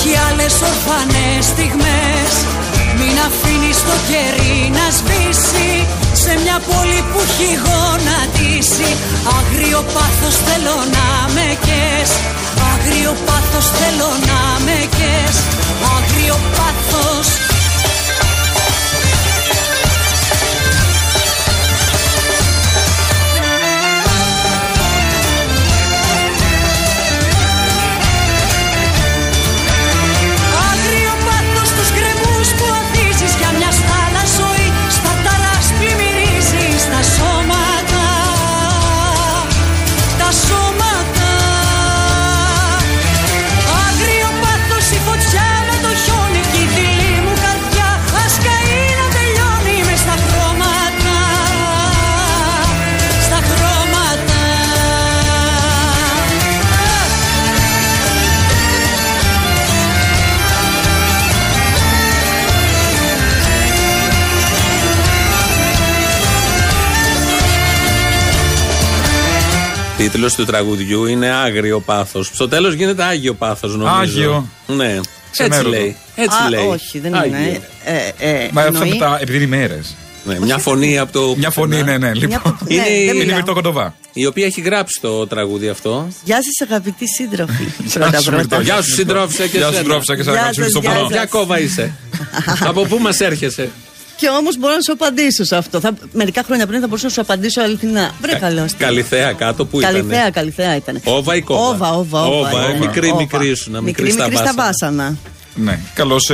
Όχι άλλες ορφανές στιγμές, μην αφήνεις το κερί να σβήσει. Σε μια πόλη που έχει γονατίσει, άγριο πάθος θέλω να με κες. Άγριο πάθος θέλω να με κες. Άγριο πάθος. Τίτλος του τραγουδιού είναι Άγριο Πάθος. Στο τέλος γίνεται Άγιο Πάθος, νομίζω. Άγιο. Ναι. Έτσι λέει. Έτσι λέει. Όχι, δεν είναι. Μα αυτά μετά, επειδή είναι ημέρες. Ναι, μια φωνή από το. Μια φωνή, ναι, ναι. Λοιπόν. Είναι η Μυρτώ Κοντοβά. Η οποία έχει γράψει το τραγούδι αυτό. Γεια σας, αγαπητοί σύντροφοι. Γεια σου, σύντροφε και σένα. Ποια κόβα είσαι. Από πού μας έρχεσαι. Και όμως μπορώ να σου απαντήσω σε αυτό. Μερικά χρόνια πριν θα μπορούσα να σου απαντήσω αληθινά. Βρε καλώς. Καλυθέα κάτω που ήταν. Καλυθέα ήταν. Όβα ή κόβα. Όβα. Μικρή ήσουνα. Μικρή στα βάσανα. Ναι. Καλώς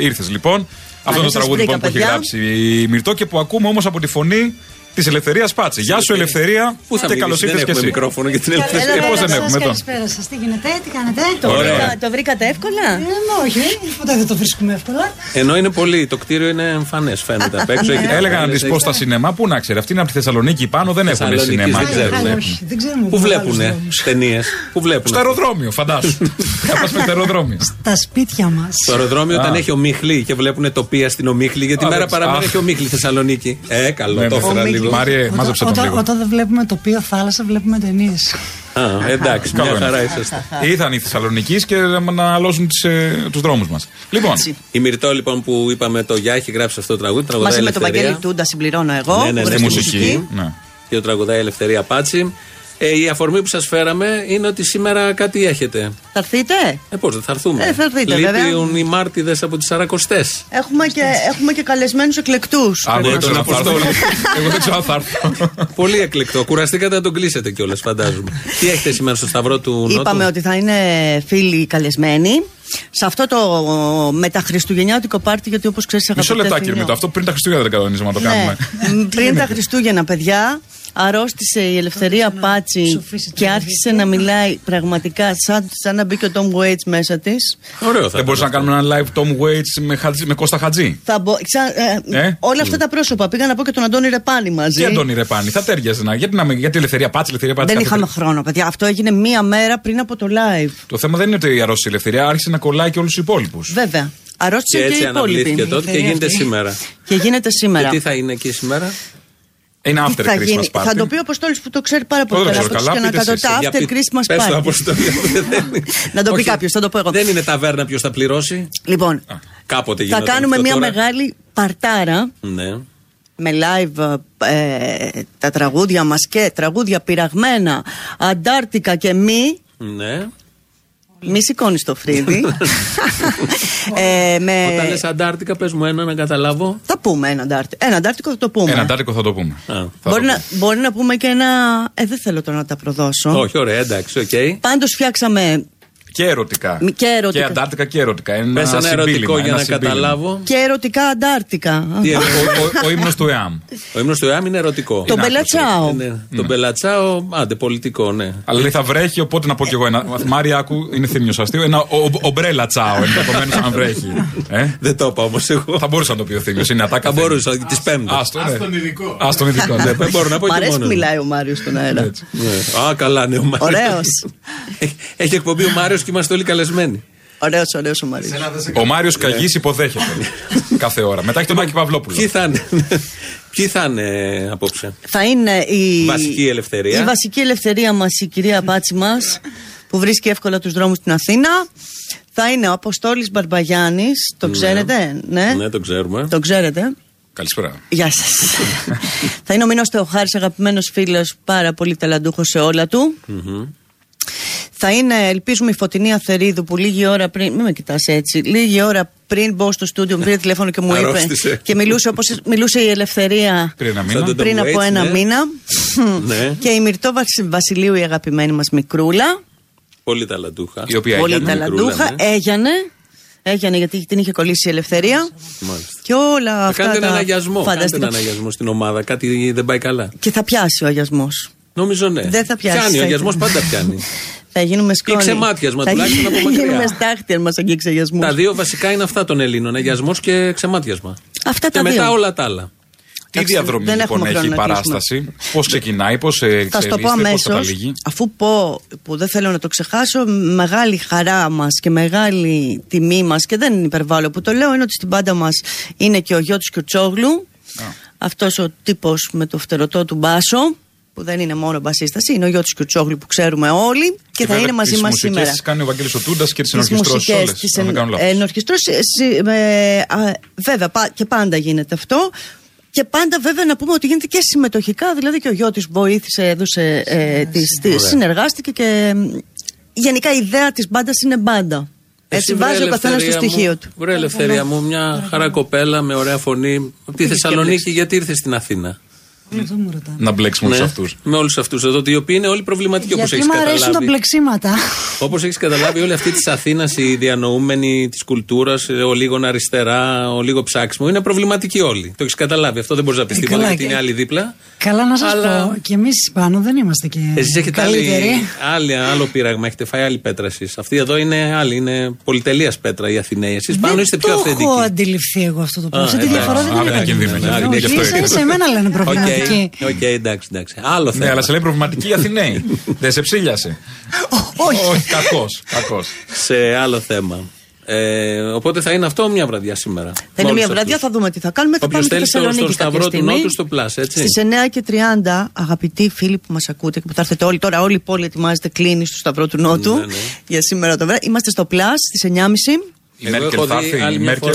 ήρθες λοιπόν. Αυτό είναι το τραγούδι που έχει γράψει η Μυρτώ και που ακούμε όμως από τη φωνή της Ελευθερίας Πάτση. Γεια σου, Ελευθερία. Πού θα καλώς ήρθες και εσύ. Μικρόφωνο για την Ελευθερία. Πώς δεν έχουμε εδώ. Καλησπέρα σας. Τι γίνεται, τι κάνετε. Το βρήκατε εύκολα. Όχι, ποτέ δεν το βρίσκουμε εύκολα. Ενώ είναι πολύ. Το κτίριο είναι εμφανές, φαίνεται απ' έξω. Έλεγα να τη πω στα σινεμά. Πού να ξέρει. Αυτή είναι από τη Θεσσαλονίκη πάνω, δεν έχουν σινεμά. Δεν ξέρουν. Πού βλέπουν ταινίε. Στο αεροδρόμιο, φαντάσου. Στα σπίτια μα. Στο αεροδρόμιο όταν έχει ομίχλη και βλέπουν τοπία στην ομίχλη γιατί μέρα παραμένει έχει ομίχλη Θεσσαλονίκη. Καλό το φράγμα. Μάριε, μάζεψε τον λίγο. Όταν δεν βλέπουμε τοπίο θάλασσα, βλέπουμε ταινίες. Εντάξει, μια χαρά είσαστε. Ήρθαν οι Θεσσαλονικείς και να αλώσουν τους δρόμους μας. Λοιπόν, η Μυρτώ λοιπόν που είπαμε το Γεια έχει γράψει αυτό το τραγούδι. Μαζί με τον Ευαγγέλη Τούντα συμπληρώνω εγώ. Ναι, ναι, μουσική. Και το τραγουδάει Ελευθερία Πάτση. Η αφορμή που σας φέραμε είναι ότι σήμερα κάτι έχετε. Θα έρθετε? Πώς δεν θα έρθουμε. Θα έρθετε, λείπουν οι μάρτιδες από τις Σαρακοστές. Έχουμε και καλεσμένους εκλεκτούς. Εγώ δεν ξέρω αν θα έρθω. Πολύ εκλεκτό. Κουραστήκατε να τον κλείσετε κιόλας, φαντάζομαι. Τι έχετε σήμερα στο Σταυρό του Νότου? Είπαμε ότι θα είναι φίλοι καλεσμένοι. Σε αυτό το μεταχριστουγεννιάτικο πάρτι, γιατί όπως ξέρεις. Μισό λεπτάκι, Μυρτώ. Αυτό πριν τα Χριστούγεννα δεν κανονίζουμε να το κάνουμε. Πριν τα Χριστούγεννα, παιδιά. Αρρώστησε η Ελευθερία Πάτση και άρχισε να μιλάει πραγματικά σαν να μπει και ο Tom Waits μέσα της. Ωραίο. Δεν μπορούσαμε να κάνουμε ένα live Tom Waits με Κώστα Χατζή. Όλα αυτά τα πρόσωπα. Πήγα να πω και τον Αντώνη Ρεπάνη μαζί. Και Αντώνη Ρεπάνη. Θα τέριαζε να. Γιατί η Ελευθερία Πάτση. Δεν είχαμε χρόνο, παιδιά. Αυτό έγινε μία μέρα πριν από το live. Το θέμα δεν είναι ότι αρρώστησε η Ελευθερία. Άρχισε να κολλάει και όλους τους υπόλοιπους. Βέβαια. Αρρώστησε και η υπόλοιπη. Και γίνεται σήμερα. Και τι θα είναι εκεί σήμερα. Είναι after Christmas party. Θα το πει ο Αποστόλης που το ξέρει πάρα πολύ καλά. Και να το after Christmas party. Να το πει κάποιος, θα το πω εγώ. Δεν είναι ταβέρνα, ποιος θα πληρώσει. Λοιπόν, θα κάνουμε μια μεγάλη παρτάρα. Με live τα τραγούδια μας και τραγούδια πειραγμένα, αντάρτικα και μη. Ναι. Μη σηκώνεις το φρύδι. Όταν λες Αντάρτικα, πες μου ένα να καταλάβω. Θα πούμε ένα Αντάρτικο. Ένα Αντάρτικο θα το πούμε. Ένα Αντάρτικο θα το πούμε. Μπορεί να πούμε και ένα. Δεν θέλω τώρα να τα προδώσω. Όχι, ωραία, εντάξει, οκ. Πάντως φτιάξαμε. Και ερωτικά. Και Αντάρτικα και ερωτικά. Πες ένα ερωτικό για να καταλάβω. Και ερωτικά Αντάρτικα. Ο ύμνος του ΕΑΜ. Ο ύμνος του ΕΑΜ είναι ερωτικό. Τον Πελατσάο. Τον Πελατσάο, άντε, πολιτικό, ναι. Αλλά λέει θα βρέχει, οπότε να πω κι εγώ ένα. Μάρια, άκου, είναι θύμιος αστείο. Ένα ομπρέλα τσάο, ενδεχομένως αν βρέχει. Δεν το είπα όμως εγώ. Θα μπορούσα να το πει ο θύμιος. Είναι ατάκα. Θα μπορούσα, τις πέμπτες. Άστον ειδικό. Μ' αρέσει που μιλάει ο Μάριος στον αέρα. Α, καλά, ναι, ο Μάριος. Έχει εκπομπή ο Μάριος. Και είμαστε όλοι καλεσμένοι. Ωραίος, ωραίος ο Μάριος. Ο Μάριος Καγής υποδέχεται κάθε ώρα. Μετά έχει τον Μάκη Παυλόπουλο. Ποιοι θα είναι απόψε? Θα είναι η βασική ελευθερία μας, η κυρία Πάτση μας, που βρίσκει εύκολα τους δρόμους στην Αθήνα. Θα είναι ο Αποστόλης Μπαρμπαγιάννης. Το ξέρετε? Ναι, το ξέρουμε. Το ξέρετε. Καλησπέρα. Γεια σας. Θα είναι ο Μινός Θεοχάρης, αγαπημένος φίλος, πάρα πολύ ταλαντούχος σε όλα του. Θα είναι, ελπίζουμε, η Φωτεινή Αθερίδου που λίγη ώρα πριν. Μην με κοιτάς έτσι. Λίγη ώρα πριν μπω στο στούντιο, μου πήρε τηλέφωνο και μου είπε. Και μιλούσε όπως μιλούσε η Ελευθερία πριν από ένα μήνα. Και η Μυρτώ Βασιλείου, η αγαπημένη μας μικρούλα. Πολύ ταλαντούχα. Η οποία έγινε γιατί την είχε κολλήσει η Ελευθερία. Μάλιστα. Και όλα αυτά. Κάντε έναν αγιασμό. Κάντε έναν αγιασμό στην ομάδα. Κάτι δεν πάει καλά. Και θα πιάσει ο αγιασμός. Νομίζω ναι. Δεν θα πιάσει. Πιάνει, ο αγιασμός πάντα πιάνει. Θα γίνουμε σκόνη. Και ξεμάτιασμα τουλάχιστον από μακριά. Θα γίνουμε στάχτη αν μας αγγίξει αγιασμός. Τα δύο βασικά είναι αυτά των Ελλήνων. Αγιασμός και ξεμάτιασμα. Αυτά τα δύο. Και μετά όλα τα άλλα. Τι διαδρομή λοιπόν έχει η παράσταση? Πώς ξεκινάει, πώς εξελίσσεται, πώς καταλήγει? Αφού πω, που δεν θέλω να το ξεχάσω, μεγάλη χαρά μας και μεγάλη τιμή μας, και δεν υπερβάλλω που το λέω, είναι ότι στην πάντα μας είναι και ο Γιώργος Κιουτσόγλου. Αυτός ο τύπος με το φτερωτό του μπάσο, που δεν είναι μόνο μπασίστας, είναι ο Γιώργος Κιουτσόγλου που ξέρουμε όλοι και θα είναι μαζί μας σήμερα. Τις μουσικές κάνει ο Ευαγγέλης Τούντας και τις ενορχιστρώσεις. Βέβαια και πάντα γίνεται αυτό. Και πάντα βέβαια να πούμε ότι γίνεται και συμμετοχικά, δηλαδή και ο Γιώργος βοήθησε, έδωσε, συνεργάστηκε και γενικά η ιδέα της μπάντας είναι μπάντα. Έτσι βάζει ο καθένας στο στοιχείο του. Βρε Ελευθερία μου, μια χαρά κοπέλα με ωραία φωνή από τη Θεσσαλονίκη, γιατί ήρθε στην Αθήνα? Να μπλέξουμε όλους αυτούς. Με όλους αυτούς εδώ, οι οποίοι είναι όλοι προβληματικοί, όπως έχεις καταλάβει. Γιατί μου αρέσουν τα μπλεξίματα. Όπως έχεις καταλάβει, όλη αυτή της Αθήνας, οι διανοούμενοι της κουλτурας, ο λίγο αριστερά, ο λίγο ψάξιμο, είναι προβληματικοί όλοι. Το έχεις καταλάβει. Αυτό δεν μπορείς να πεις τίποτα, γιατί είναι άλλοι δίπλα. Καλά να σας πω, και εμείς πάνω δεν είμαστε και εσείς έχετε άλλο πείραγμα, έχετε φάει άλλη πέτρα εσείς. Αυτή εδώ είναι άλλη, είναι πολυτελείας πέτρα οι Αθηναίοι. Εσείς πάνω είστε πιο αυθεντικοί. Δεν έχω αντιληφθεί εγώ αυτό το πράγμα. Σε τι διαφορά δεν σε εμένα λένε προβλήματα. Οκ, εντάξει, εντάξει. Άλλο θέμα. Ναι, αλλά σε λέει προβληματική Αθηναίοι. Δεν σε ψήλιασε? Όχι, κακός. Σε άλλο θέμα. Οπότε θα είναι αυτό μια βραδιά σήμερα. Θα είναι μια βραδιά, θα δούμε τι θα κάνουμε. Θα πάμε στη Θεσσαλονίκη. Στο Σταυρό του Νότου, στο Πλάσ, έτσι. Στις 9:30, αγαπητοί φίλοι που μας ακούτε και που θα έρθετε όλοι τώρα, όλη η πόλη ετοιμάζεται, κλείνει στο Σταυρό του Νότου για σήμερα το βράδυ. Είμαστε στο Πλάσ στις 9:30. Η Μέρκελ θα έρθει. Η Μέρκελ.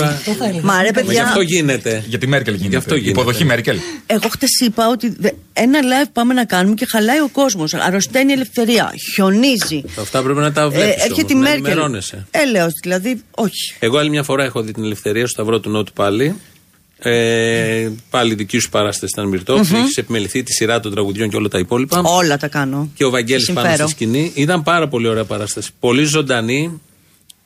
Μα ρε παιδιά. Γι' αυτό γίνεται. Γιατί Μέρκελ γίνεται. Υποδοχή Μέρκελ. Εγώ χτες είπα ότι ένα live πάμε να κάνουμε και χαλάει ο κόσμος. Αρρωσταίνει η Ελευθερία. Χιονίζει. Αυτά πρέπει να τα βλέπεις. Έρχεται η Μέρκελ. Έλεος δηλαδή. Όχι. Εγώ άλλη μια φορά έχω δει την Ελευθερία στο Σταυρό του Νότου πάλι. Πάλι δική σου παράσταση ήταν Μυρτώ. Έχεις επιμεληθεί τη σειρά των τραγουδιών και όλα τα υπόλοιπα. Όλα τα κάνω. Και ο Ευαγγέλης πάνω στη σκηνή. Ήταν πάρα πολύ ωραία παράσταση. Πολύ ζωντανή.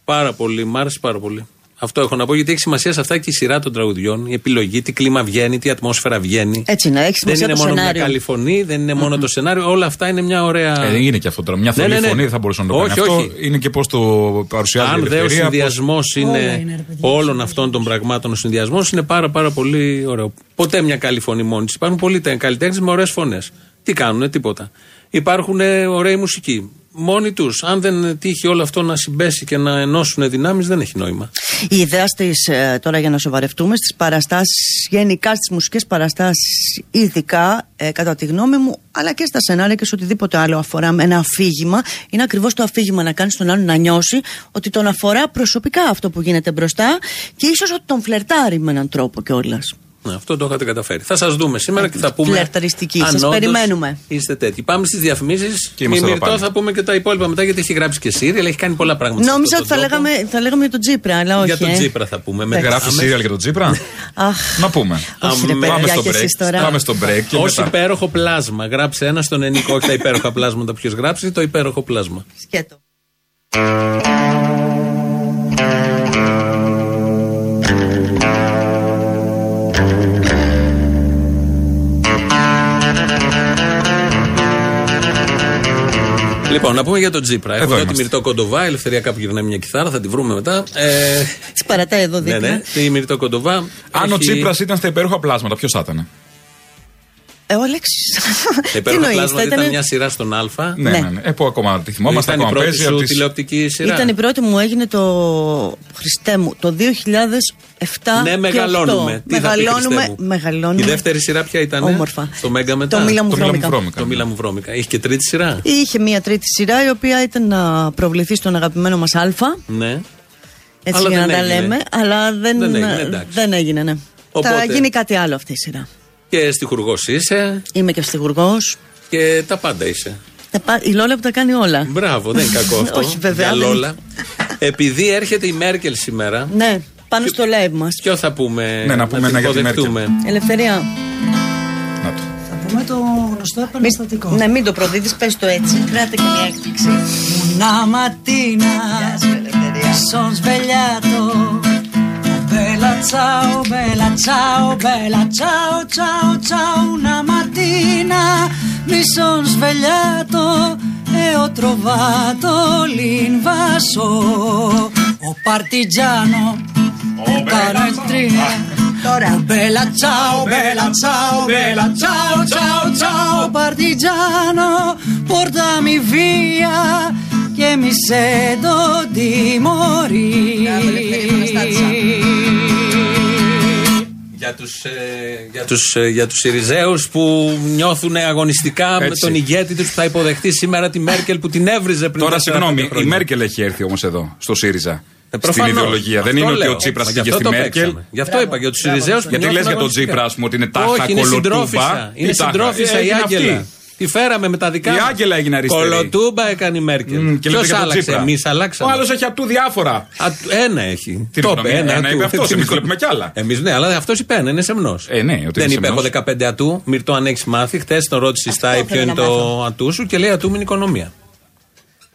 Πάρα πολύ, μ' άρεσε πάρα πολύ. Αυτό έχω να πω, γιατί έχει σημασία σε αυτά και η σειρά των τραγουδιών, η επιλογή, τι κλίμα βγαίνει, τι ατμόσφαιρα βγαίνει. Έτσι να έχει σημασία. Δεν είναι μόνο μια καλή φωνή, δεν είναι μόνο το σενάριο, όλα αυτά είναι μια ωραία. Είναι και αυτό τώρα. Μια θολή φωνή δεν θα μπορούσε να το κάνει. Αυτό είναι και πώς το παρουσιάζει. Αν δε ο συνδυασμός είναι όλων αυτών των πραγμάτων, ο συνδυασμός είναι πάρα πολύ ωραίο. Ποτέ μια καλή φωνή μόνη της. Υπάρχουν πολλοί καλλιτέχνες με ωραίες φωνές. Τι κάνουνε? Τίποτα. Υπάρχουν ωραίοι μουσικοί. Μόνοι τους, αν δεν τύχει όλο αυτό να συμπέσει και να ενώσουν δυνάμεις, δεν έχει νόημα. Η ιδέα στις, τώρα για να σοβαρευτούμε, στις παραστάσεις, γενικά στις μουσικές παραστάσεις, ειδικά κατά τη γνώμη μου, αλλά και στα σενάρια και σε οτιδήποτε άλλο αφορά ένα αφήγημα, είναι ακριβώς το αφήγημα να κάνεις τον άλλον να νιώσει ότι τον αφορά προσωπικά αυτό που γίνεται μπροστά και ίσως ότι τον φλερτάρει με έναν τρόπο κιόλας. Ναι, αυτό το είχατε καταφέρει. Θα σας δούμε σήμερα και θα πούμε. Φλερταριστική. Σας περιμένουμε. Είστε τέτοιοι. Πάμε στις διαφημίσεις. Και η Μυρτώ θα πούμε και τα υπόλοιπα μετά, γιατί έχει γράψει και σύριαλ, έχει κάνει πολλά πράγματα. Νόμιζα ότι θα λέγαμε για τον Τσίπρα, αλλά όχι. Για τον Τσίπρα θα πούμε. Με γράφει σύριαλ για τον Τσίπρα. Να πούμε. Πάμε στο break. Ως υπέροχο πλάσμα. Γράψε ένα στον ενικό. Όχι τα υπέροχα πλάσματα που έχει γράψει, το υπέροχο πλάσμα. Σκέτο. Λοιπόν, να πούμε για τον Τσίπρα. Εδώ έχουμε τη Μυρτώ Κοντοβά. Η Ελευθερία κάπου γυρνάει μια κιθάρα, θα τη βρούμε μετά. Τη παρατάει εδώ δίπλα. Ναι, τη Μυρτώ Κοντοβά. Αν ο Τσίπρας ήταν στα υπέροχα πλάσματα, ποιος θα ήταν? Ο Αλέξης. Τα υπέροχα πλάσματα ήταν μια σειρά στον Α. Ναι, ναι, ναι. Που ακόμα τη θυμόμαστε. Ήταν η πρώτη σου τηλεοπτική σειρά. Ήταν η πρώτη μου, έγινε το. Χριστέ μου, το 2007. Ναι, μεγαλώνουμε. Μεγαλώνουμε. Η δεύτερη σειρά ποια ήταν? Όμορφα. Το Μέγκα μετά. Το Μίλα μου Βρώμικα. Είχε και τρίτη σειρά. Είχε μια τρίτη σειρά η οποία ήταν να προβληθεί στον αγαπημένο μας Α. Ναι. Έτσι για να τα λέμε. Αλλά δεν έγινε, ναι. Θα γίνει κάτι άλλο αυτή η σειρά. Και στιχουργός είσαι. Είμαι και στιχουργός. Και τα πάντα είσαι. Η Λόλα που τα κάνει όλα. Μπράβο, δεν είναι κακό αυτό. Όχι, βέβαια. Λόλα. Επειδή έρχεται η Μέρκελ σήμερα. Ναι, πάνω στο live μας. Ποιο θα πούμε? Ναι, να πούμε ένα για τη Μέρκελ. Ελευθερία. Να το. Θα πούμε το γνωστό επαναστατικό. Ναι, μην το προδίδεις, πες το έτσι. Κράτε και μια έκπληξη. Μουνά ματίνα. Σον σπελιάτο. Bella ciao, bella ciao, bella ciao, ciao, ciao. Una mattina mi son svegliato e ho trovato l'invaso. Oh partigiano, oh canestrino. Oh bella ciao, bella ciao, bella ciao, ciao, ciao. Partigiano, portami via che mi sento di morire. Για τους Σιριζέους που νιώθουν αγωνιστικά έτσι με τον ηγέτη τους που θα υποδεχτεί σήμερα τη Μέρκελ που την έβριζε πριν. Τώρα συγγνώμη, η Μέρκελ έχει έρθει όμως εδώ, στο ΣΥΡΙΖΑ. Στην ιδεολογία. Δεν είναι ότι ο Τσίπρας πήγε στη Μέρκελ. Γι' αυτό είπα για τους Σιριζέους. Γιατί λες για τον Τσίπρα, α πούμε, ότι είναι τάχα κολοτούμπα. Είναι συντρόφισσα η Άγγελα. Τη φέραμε με τα δικά μας. Η Άγγελα έγινε αριστερή. Κολοτούμπα έκανε η Μέρκελ. Ποιος άλλαξε? Εμείς αλλάξαμε. Ο άλλος έχει ατού διάφορα. Ένα έχει. Τι είπε? Ένα είπε αυτός. Εμείς το λέμε κι άλλα. Εμείς ναι, αλλά αυτός είπε ένα. Είναι σεμνός. Δεν είπε έχω 15 ατού. Μυρτώ, αν έχεις μάθει. Χτες τον ρώτησε η Sky ποιο είναι το ατού σου και λέει ατού μην οικονομία.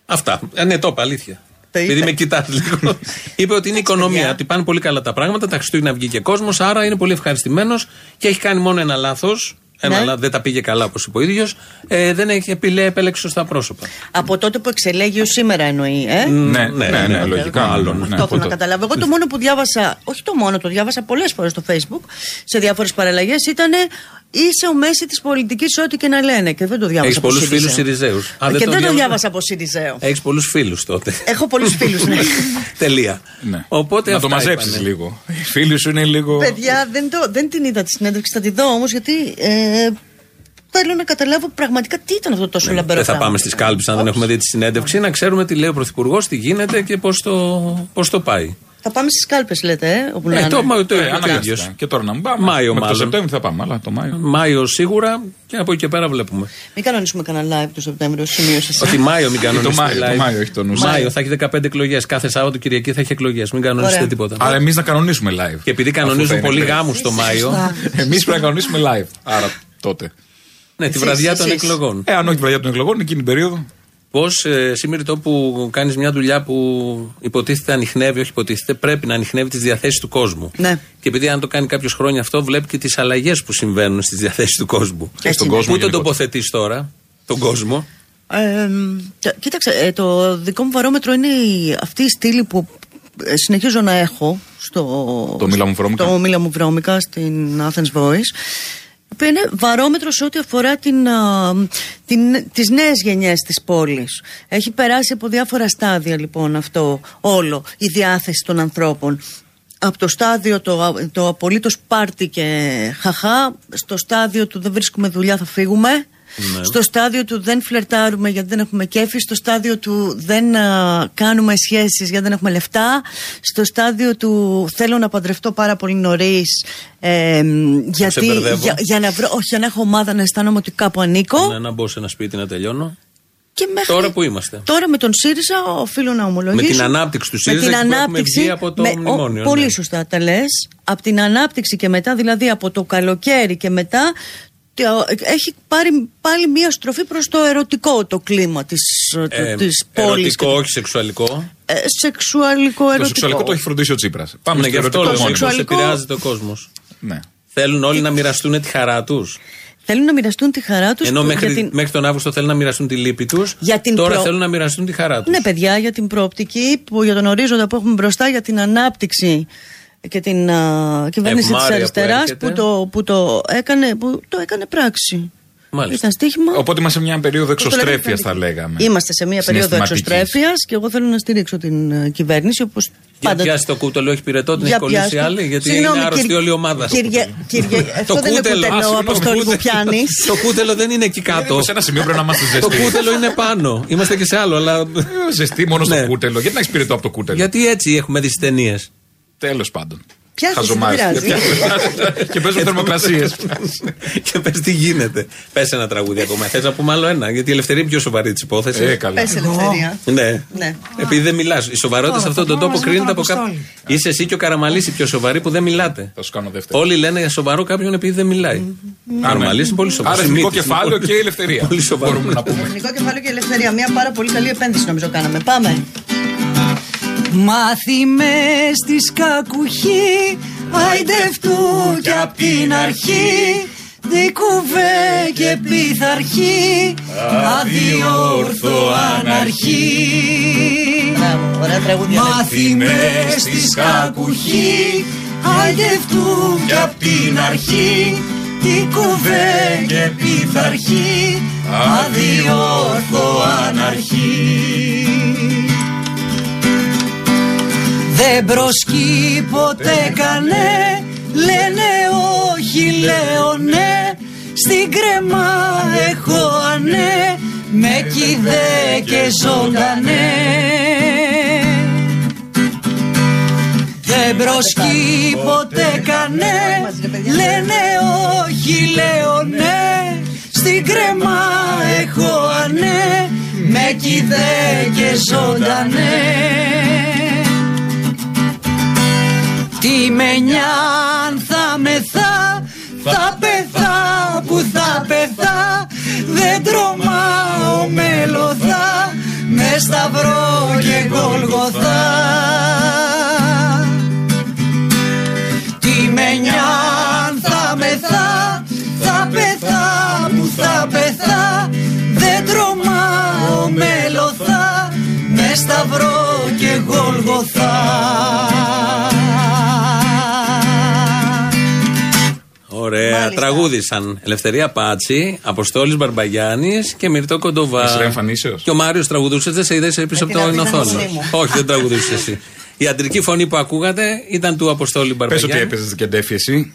Αυτά. Ναι, το είπα, αλήθεια. Επειδή με κοιτάς λίγο. Είπε ότι είναι οικονομία. Ότι πάνε πολύ καλά τα πράγματα. Τα Χριστούγεννα βγήκε κόσμος. Άρα είναι πολύ ευχαριστημένος και έχει κάνει μόνο ένα λάθος. Ναι. Δεν τα πήγε καλά, όπως είπε ο ίδιος. Δεν έχει επέλεξε σωστά πρόσωπα. Από τότε που εξελέγει ως σήμερα, εννοεί. Ναι, λογικά. Άλλον, αυτό θέλω να καταλάβω. Εγώ το μόνο που διάβασα, όχι το μόνο, το διάβασα πολλές φορές στο Facebook, σε διάφορες παραλλαγές, ήταν είσαι ο μέση της πολιτικής, ό,τι και να λένε. Και δεν το διάβασα. Έχεις πολλούς φίλους Σιριζέους. Και δεν το διάβασα από Σιριζέο. Έχεις πολλούς φίλους τότε. Έχω πολλούς φίλους, ναι. Τελεία. Να το μαζέψεις λίγο. Οι φίλοι σου είναι λίγο. Παιδιά, δεν την είδα τη συνέντευξη. Θα τη δω όμως γιατί. Θέλω να καταλάβω πραγματικά τι ήταν αυτό το τόσο λαμπερό πράγμα. Δεν θα πάμε στις κάλπες αν δεν έχουμε δει τη συνέντευξη, να ξέρουμε τι λέει ο Πρωθυπουργός, τι γίνεται και πώς το πάει. Θα πάμε στις κάλπες, λέτε, όπου να είναι. Και τώρα να μην πάμε. Μάιο, μάλλον. Το Σεπτέμβριο θα πάμε, αλλά το Μάιο. Μάιο σίγουρα και από εκεί και πέρα βλέπουμε. Μην κανονίσουμε κανένα live το Σεπτέμβριο, σημείωσες. Όχι, Μάιο μην κανονίσουμε. Το Μάιο έχει το νου. Μάιο θα έχει 15 εκλογές. Κάθε Σάββατο, Κυριακή θα έχει εκλογές. Μην κανονίσετε τίποτα. Αλλά εμείς να κανονίσουμε live. Και επειδή κανονίζουν πολλοί γάμους το Μάιο, εμείς πρέπει να κανονίσουμε live. Άρα τότε. Ναι, τη βραδιά των εκλογών. Αν όχι τη βραδιά των εκλογών, εκείνη την περίοδο. Πώς, σήμερα το που κάνεις μια δουλειά που υποτίθεται ανιχνεύει, όχι υποτίθεται, πρέπει να ανιχνεύει τις διαθέσεις του κόσμου. Ναι. Και επειδή αν το κάνει κάποιος χρόνια αυτό, βλέπει και τις αλλαγές που συμβαίνουν στις διαθέσεις του κόσμου. Και στον κόσμο. Πού τον τοποθετείς τώρα, τον κόσμο? Κοίταξε, το δικό μου βαρόμετρο είναι αυτή η στήλη που συνεχίζω να έχω στο Μίλα μου Βρώμικα, στην Athens Voice. Που είναι βαρόμετρο σε ό,τι αφορά τις νέες γενιές της πόλης. Έχει περάσει από διάφορα στάδια λοιπόν αυτό όλο, η διάθεση των ανθρώπων. Από το στάδιο το απολύτως πάρτι και χαχά, στο στάδιο του δεν βρίσκουμε δουλειά θα φύγουμε, Ναι. Στο στάδιο του δεν φλερτάρουμε γιατί δεν έχουμε κέφι. Στο στάδιο του δεν κάνουμε σχέσεις γιατί δεν έχουμε λεφτά. Στο στάδιο του θέλω να παντρευτώ πάρα πολύ νωρίς γιατί για να βρω, όχι, για να έχω ομάδα, να αισθάνομαι ότι κάπου ανήκω. Ναι, να μπω σε ένα σπίτι να τελειώνω. Και μέχρι τώρα που είμαστε. Τώρα με τον ΣΥΡΙΖΑ, οφείλω να ομολογήσω. Με την ανάπτυξη του ΣΥΡΙΖΑ, με την ανάπτυξη, που από το μνημόνιο. Πολύ σωστά τα λες. Από την ανάπτυξη και μετά, δηλαδή από το καλοκαίρι και μετά, έχει πάρει πάλι μία στροφή προς το ερωτικό το κλίμα της της πόλης. Ερωτικό, και... όχι σεξουαλικό. Σεξουαλικό, ερωτικό. Το σεξουαλικό το έχει φροντίσει ο Τσίπρας. Πάμε για αυτό το σεξουαλικό. Επηρεάζεται ο κόσμος. Ναι. Θέλουν όλοι να μοιραστούν τη χαρά τους. Θέλουν να μοιραστούν τη χαρά τους. Ενώ μέχρι τον Αύγουστο θέλουν να μοιραστούν τη λύπη τους. Τώρα θέλουν να μοιραστούν τη χαρά τους. Ναι, παιδιά, για την προοπτική, για τον ορίζοντα που έχουμε μπροστά, για την ανάπτυξη και την κυβέρνηση της αριστεράς που το έκανε πράξη. Μάλιστα. Ήταν στοίχημα. Οπότε είμαστε σε μια περίοδο εξωστρέφειας, θα λέγαμε. Είμαστε σε μια περίοδο εξωστρέφειας και εγώ θέλω να στηρίξω την κυβέρνηση. Όπως για να πιάσει το κούτελο, όχι πυρετό, την έχει κολλήσει άλλη. Γιατί συγγνώμη, είναι άρρωστη όλη η ομάδα. Κύριε, αυτό δεν είναι κούτελο, Αποστόλη που πιάνει. Το κούτελο δεν είναι εκεί κάτω. Σε ένα σημείο πρέπει να είμαστε ζεστοί. Το κούτελο είναι πάνω. Είμαστε και σε άλλο, αλλά. Ζεστοί μόνο στο κούτελο. Γιατί να έχει πυρετό από το κούτελο. Γιατί έτσι έχουμε δει ταινίες. Τέλος πάντων. Και παίζουν θερμοκρασίες. Και πες τι γίνεται. Πες ένα τραγούδι ακόμα. Θες να πούμε άλλο ένα? Γιατί η Ελευθερία είναι πιο σοβαρή της υπόθεσης. Πες Ελευθερία. Ναι. Επειδή δεν μιλάς. Η σοβαρότητα σε αυτόν τον τόπο κρίνεται από κάποιον. Είσαι εσύ και ο Καραμαλής οι πιο σοβαροί που δεν μιλάτε. Όλοι λένε για σοβαρό κάποιον επειδή δεν μιλάει. Καραμαλής είναι πολύ σοβαρό. Άρα ελληνικό κεφάλαιο και Ελευθερία. Πολύ σοβαρό. Ελληνικό κεφάλαιο και Ελευθερία. Μια πάρα πολύ καλή επένδυση νομίζω κάναμε. Πάμε. Μάθημες της κακουχή, αϊντευτού κι απ' την αρχή, δικουβέ και πειθαρχή, αδιόρθω αναρχή. Μάθημες της κακουχή, αϊντευτού κι απ' την αρχή, δικουβέ και πειθαρχή, αδιόρθω αναρχή. Δεν προσκεί ποτέ κανέ, λένε όχι, λέω ναι, στην κρεμά έχω ανέ, με κηδέ και ζωντανέ. Δεν προσκεί ποτέ κανέ, λένε όχι, λέω ναι, στην κρεμά έχω ανέ, με κηδέ και ζωντανέ. Τι με νοιάν θα μεθά, θα πεθά που θα πεθά, δεν τρομάω μελωδά, με σταυρό και Γολγοθά. Τι με νοιάν θα μεθά, θα πεθά που θα πεθά, δεν τρομάω μελωδά, με σταυρό και Γολγοθά. Ωραία, μάλιστα. Τραγούδησαν Ελευθερία Πάτση, Αποστόλης Μπαρμπαγιάννης και Μυρτώ Κοντοβά. Και ο Μάριος τραγουδούσε, δεν σε είδες πίσω από την οθόνη. Όχι, δεν τραγουδούσες εσύ. Η αντρική φωνή που ακούγατε ήταν του Αποστόλη Μπαρμπαγιάννη. Πες ότι έπαιζες και ντέφι εσύ.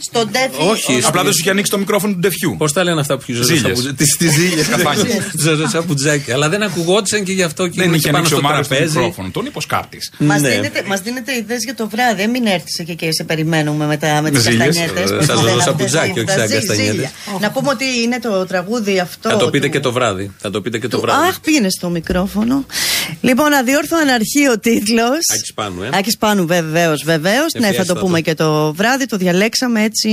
Στον ντέφι. Όχι. Απλά δεν σου είχε ανοίξει το μικρόφωνο του ντεφιού. Πώς τα λένε αυτά που ζοζοσαπουτζάκια. Τις ζήλιες. Ζοζοσαπουτζάκια. Αλλά δεν ακουγόντουσαν και γι' αυτό και δεν είχε ανοίξει ο Μάριος το μικρόφωνο. Τον υποσκάπτης. Μας δίνετε ιδέες για το βράδυ. Μην έρθεις και σε περιμένουμε μετά με τις καστανιέτες. Σας ζοζοσαπουτζάκια, όχι σαν καστανιέτες. Να πούμε ότι είναι το τραγούδι αυτό. Θα το πείτε και το βράδυ. Αχ, πήγαινε στο μικρόφωνο. Λοιπόν, αδιόρθω αναρχεί ο τίτλος. Άκης Πάνου, Άκης Πάνου, βεβαίως. Ναι, θα το πούμε και το βράδυ. Το διαλέξαμε έτσι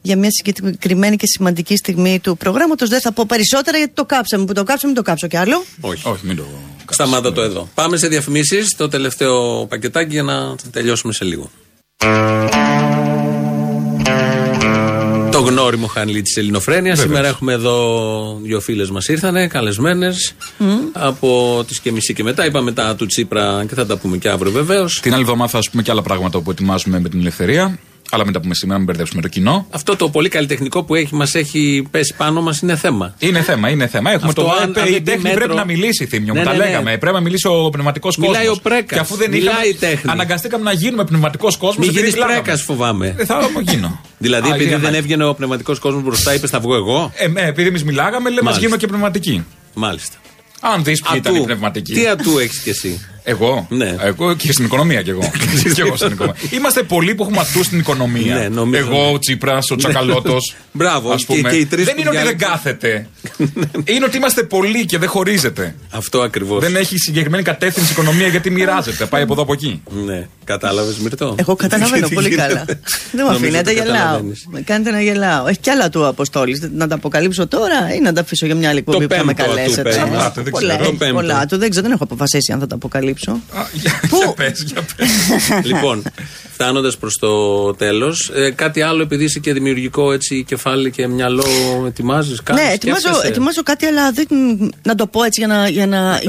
για μια συγκεκριμένη και σημαντική στιγμή του προγράμματος. Δεν θα πω περισσότερα γιατί το κάψαμε. Που το κάψαμε, το κάψω κι άλλο. Όχι, μην το κάψω. Σταμάτα το εδώ. Πάμε σε διαφημίσεις, το τελευταίο πακετάκι για να τελειώσουμε σε λίγο. Το γνώριμο χανλί της Ελληνοφρένειας. Σήμερα έχουμε εδώ δύο φίλες μας ήρθανε, καλεσμένες από τις και μισή και μετά. Είπαμε τα του Τσίπρα και θα τα πούμε και αύριο βεβαίως. Την άλλη εβδομάδα θα πούμε και άλλα πράγματα που ετοιμάζουμε με την Ελευθερία. Αλλά μετά που με σήμερα, μην μπερδέψουμε το κοινό. Αυτό το πολύ καλλιτεχνικό που μας έχει πέσει πάνω μας είναι θέμα. Είναι θέμα. Έχουμε αυτό, το η τέχνη μέτρο... πρέπει να μιλήσει, Θήμιο. Ναι, μου τα λέγαμε. Ναι. Πρέπει να μιλήσει ο πνευματικός κόσμος. Μιλάει ο Πρέκας. Και αφού δεν είχαμε, αναγκαστήκαμε να γίνουμε πνευματικός κόσμος. Μην γίνεις Πρέκας, φοβάμαι. Δεν θα γίνω. Δηλαδή, επειδή δεν έβγαινε ο πνευματικός κόσμος μπροστά, είπε θα βγω εγώ. Επειδή εμείς μιλάγαμε, λέμε γίνω και πνευματικοί. Μάλιστα. Αν δεις ποιοι ήταν οι πνευματικοί. Τι ατού έχεις κι εσύ. Εγώ. Ναι. Εγώ και στην οικονομία κι εγώ. Είμαστε πολλοί που έχουμε ατού στην οικονομία. Ναι, εγώ, ο Τσίπρας, ο Τσακαλώτος. Μπράβο. Δεν είναι ότι δεν κάθεται. Είναι ότι είμαστε πολλοί και δεν χωρίζεται. Αυτό ακριβώς. Δεν έχει συγκεκριμένη κατεύθυνση οικονομία γιατί μοιράζεται. Πάει από εδώ από εκεί. Ναι. Κατάλαβες, Μυρτώ. Εγώ καταλαβαίνω πολύ καλά. Δεν μου αφήνετε, γελάω. Με κάνετε να γελάω. Έχει κι άλλα του Αποστόλης. Να τα αποκαλύψω τώρα ή να τα αφήσω για μια άλλη εκπομπή που θα με καλέσετε. Πολλά του δεν ξέρω, δεν έχω αποφασίσει αν θα τα αποκαλύψω. Για πες. Λοιπόν, φτάνοντας προς το τέλος, κάτι άλλο, επειδή είσαι και δημιουργικό έτσι, κεφάλι και μυαλό, ετοιμάζεις κάτι. Ναι, ετοιμάζω κάτι, αλλά δεν, να το πω έτσι για να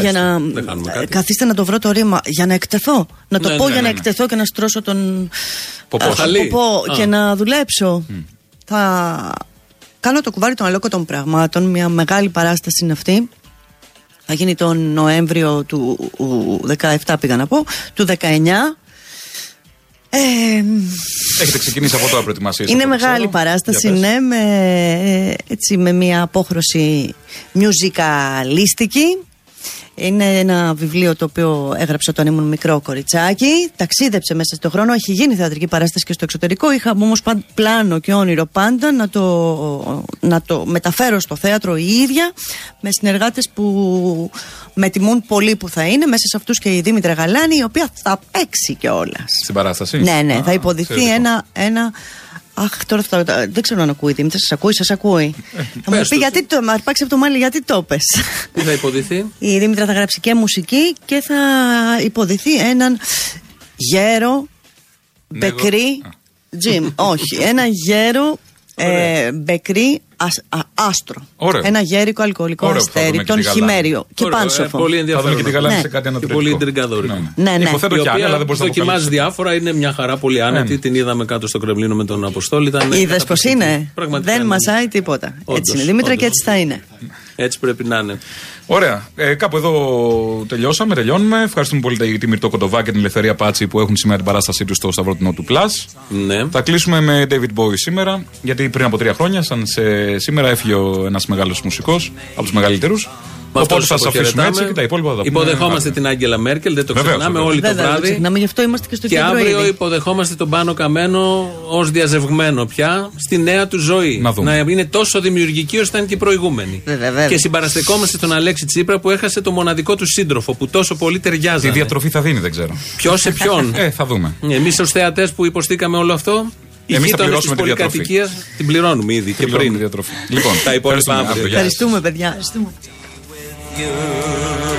καθίστε να το βρω το ρήμα. Για να εκτεθώ. Να το πω για να εκτεθώ και να στρώσω τον ποπό και να δουλέψω. Θα κάνω το κουβάρι των αλόκοτων πραγμάτων. Μια μεγάλη παράσταση είναι αυτή. Θα γίνει τον Νοέμβριο του 17, του 19. Έχετε ξεκινήσει από τώρα προετοιμασίες. Είναι μεγάλη παράσταση, ναι, με μια απόχρωση μιουζικαλίστικη. Είναι ένα βιβλίο το οποίο έγραψα όταν ήμουν μικρό κοριτσάκι. Ταξίδεψε μέσα στον χρόνο. Έχει γίνει θεατρική παράσταση και στο εξωτερικό. Είχα όμως πλάνο και όνειρο πάντα να το μεταφέρω στο θέατρο η ίδια, με συνεργάτες που με τιμούν πολύ που θα είναι. Μέσα σε αυτούς και η Δήμητρα Γαλάνη, η οποία θα παίξει κιόλας. Στην παράσταση. Ναι, θα υποδειχθεί ένα. Αχ, τώρα αυτά, δεν ξέρω αν ακούει η Δήμητρα. Σας ακούει. Θα μου πει γιατί το αρπάξει από το μάλι, γιατί το πες. Τι θα υποδηθεί. Η Δήμητρα θα γράψει και μουσική και θα υποδηθεί έναν γέρο μπεκρή Τζιμ. Όχι, ένα γέρο μπεκρή άστρο. Ένα γέρικο αλκοολικό αστέρι, τον Χιμέριο. Και Πάνσοφο. Πολύ ενδιαφέρον. Θα δούμε και τη Γαλάνη σε κάτι ανατρεπτικό. Πολύ εντριγκαδόρικο. Ναι. Υποθέτω κι άλλα, αλλά δεν μπορούσα να το πω. Δοκιμάζει διάφορα, είναι μια χαρά, πολύ άνετη. Την είδαμε κάτω στο Κρεμλίνο με τον Αποστόλη. Είδες πως είναι. Δεν μασάει τίποτα. Έτσι είναι, Δήμητρα, και έτσι θα είναι. Έτσι πρέπει να είναι. Ωραία. Κάπου εδώ τελειώνουμε. Ευχαριστούμε πολύ τη Μυρτώ Κοντοβά και την Ελευθερία Πάτση που έχουν σήμερα την παράστασή του στο Σταυρό του Νότου Plus. Ναι. Θα κλείσουμε με David Bowie σήμερα, γιατί πριν από 3 χρόνια, σαν σήμερα, έφυγε ένας μεγάλος μουσικός, από τους μεγαλύτερους. Οπότε θα σας αφήσουμε έτσι και τα υπόλοιπα θα τα πούμε. Υποδεχόμαστε την Άγγελα Μέρκελ, δεν το ξεχνάμε, όλοι το βράδυ. Γι' αυτό είμαστε και στο κέντρο. Και αύριο υποδεχόμαστε τον Πάνο Καμένο ως διαζευγμένο πια στη νέα του ζωή. Να είναι τόσο δημιουργική όσο ήταν και οι προηγούμενοι. Και συμπαραστεκόμαστε τον Αλέξη Τσίπρα που έχασε το μοναδικό του σύντροφο που τόσο πολύ ταιριάζει. Τι διατροφή θα δίνει, δεν ξέρω. Ποιο σε ποιον. Θα δούμε. Εμείς ως θεατές που υποστήκαμε όλο αυτό. Εμείς θα πληρώσουμε τη διατροφή. Την πληρώνουμε ήδη και πριν. Λοιπόν, τα υπόλοιπα. Ευχαριστούμε, παιδιά. You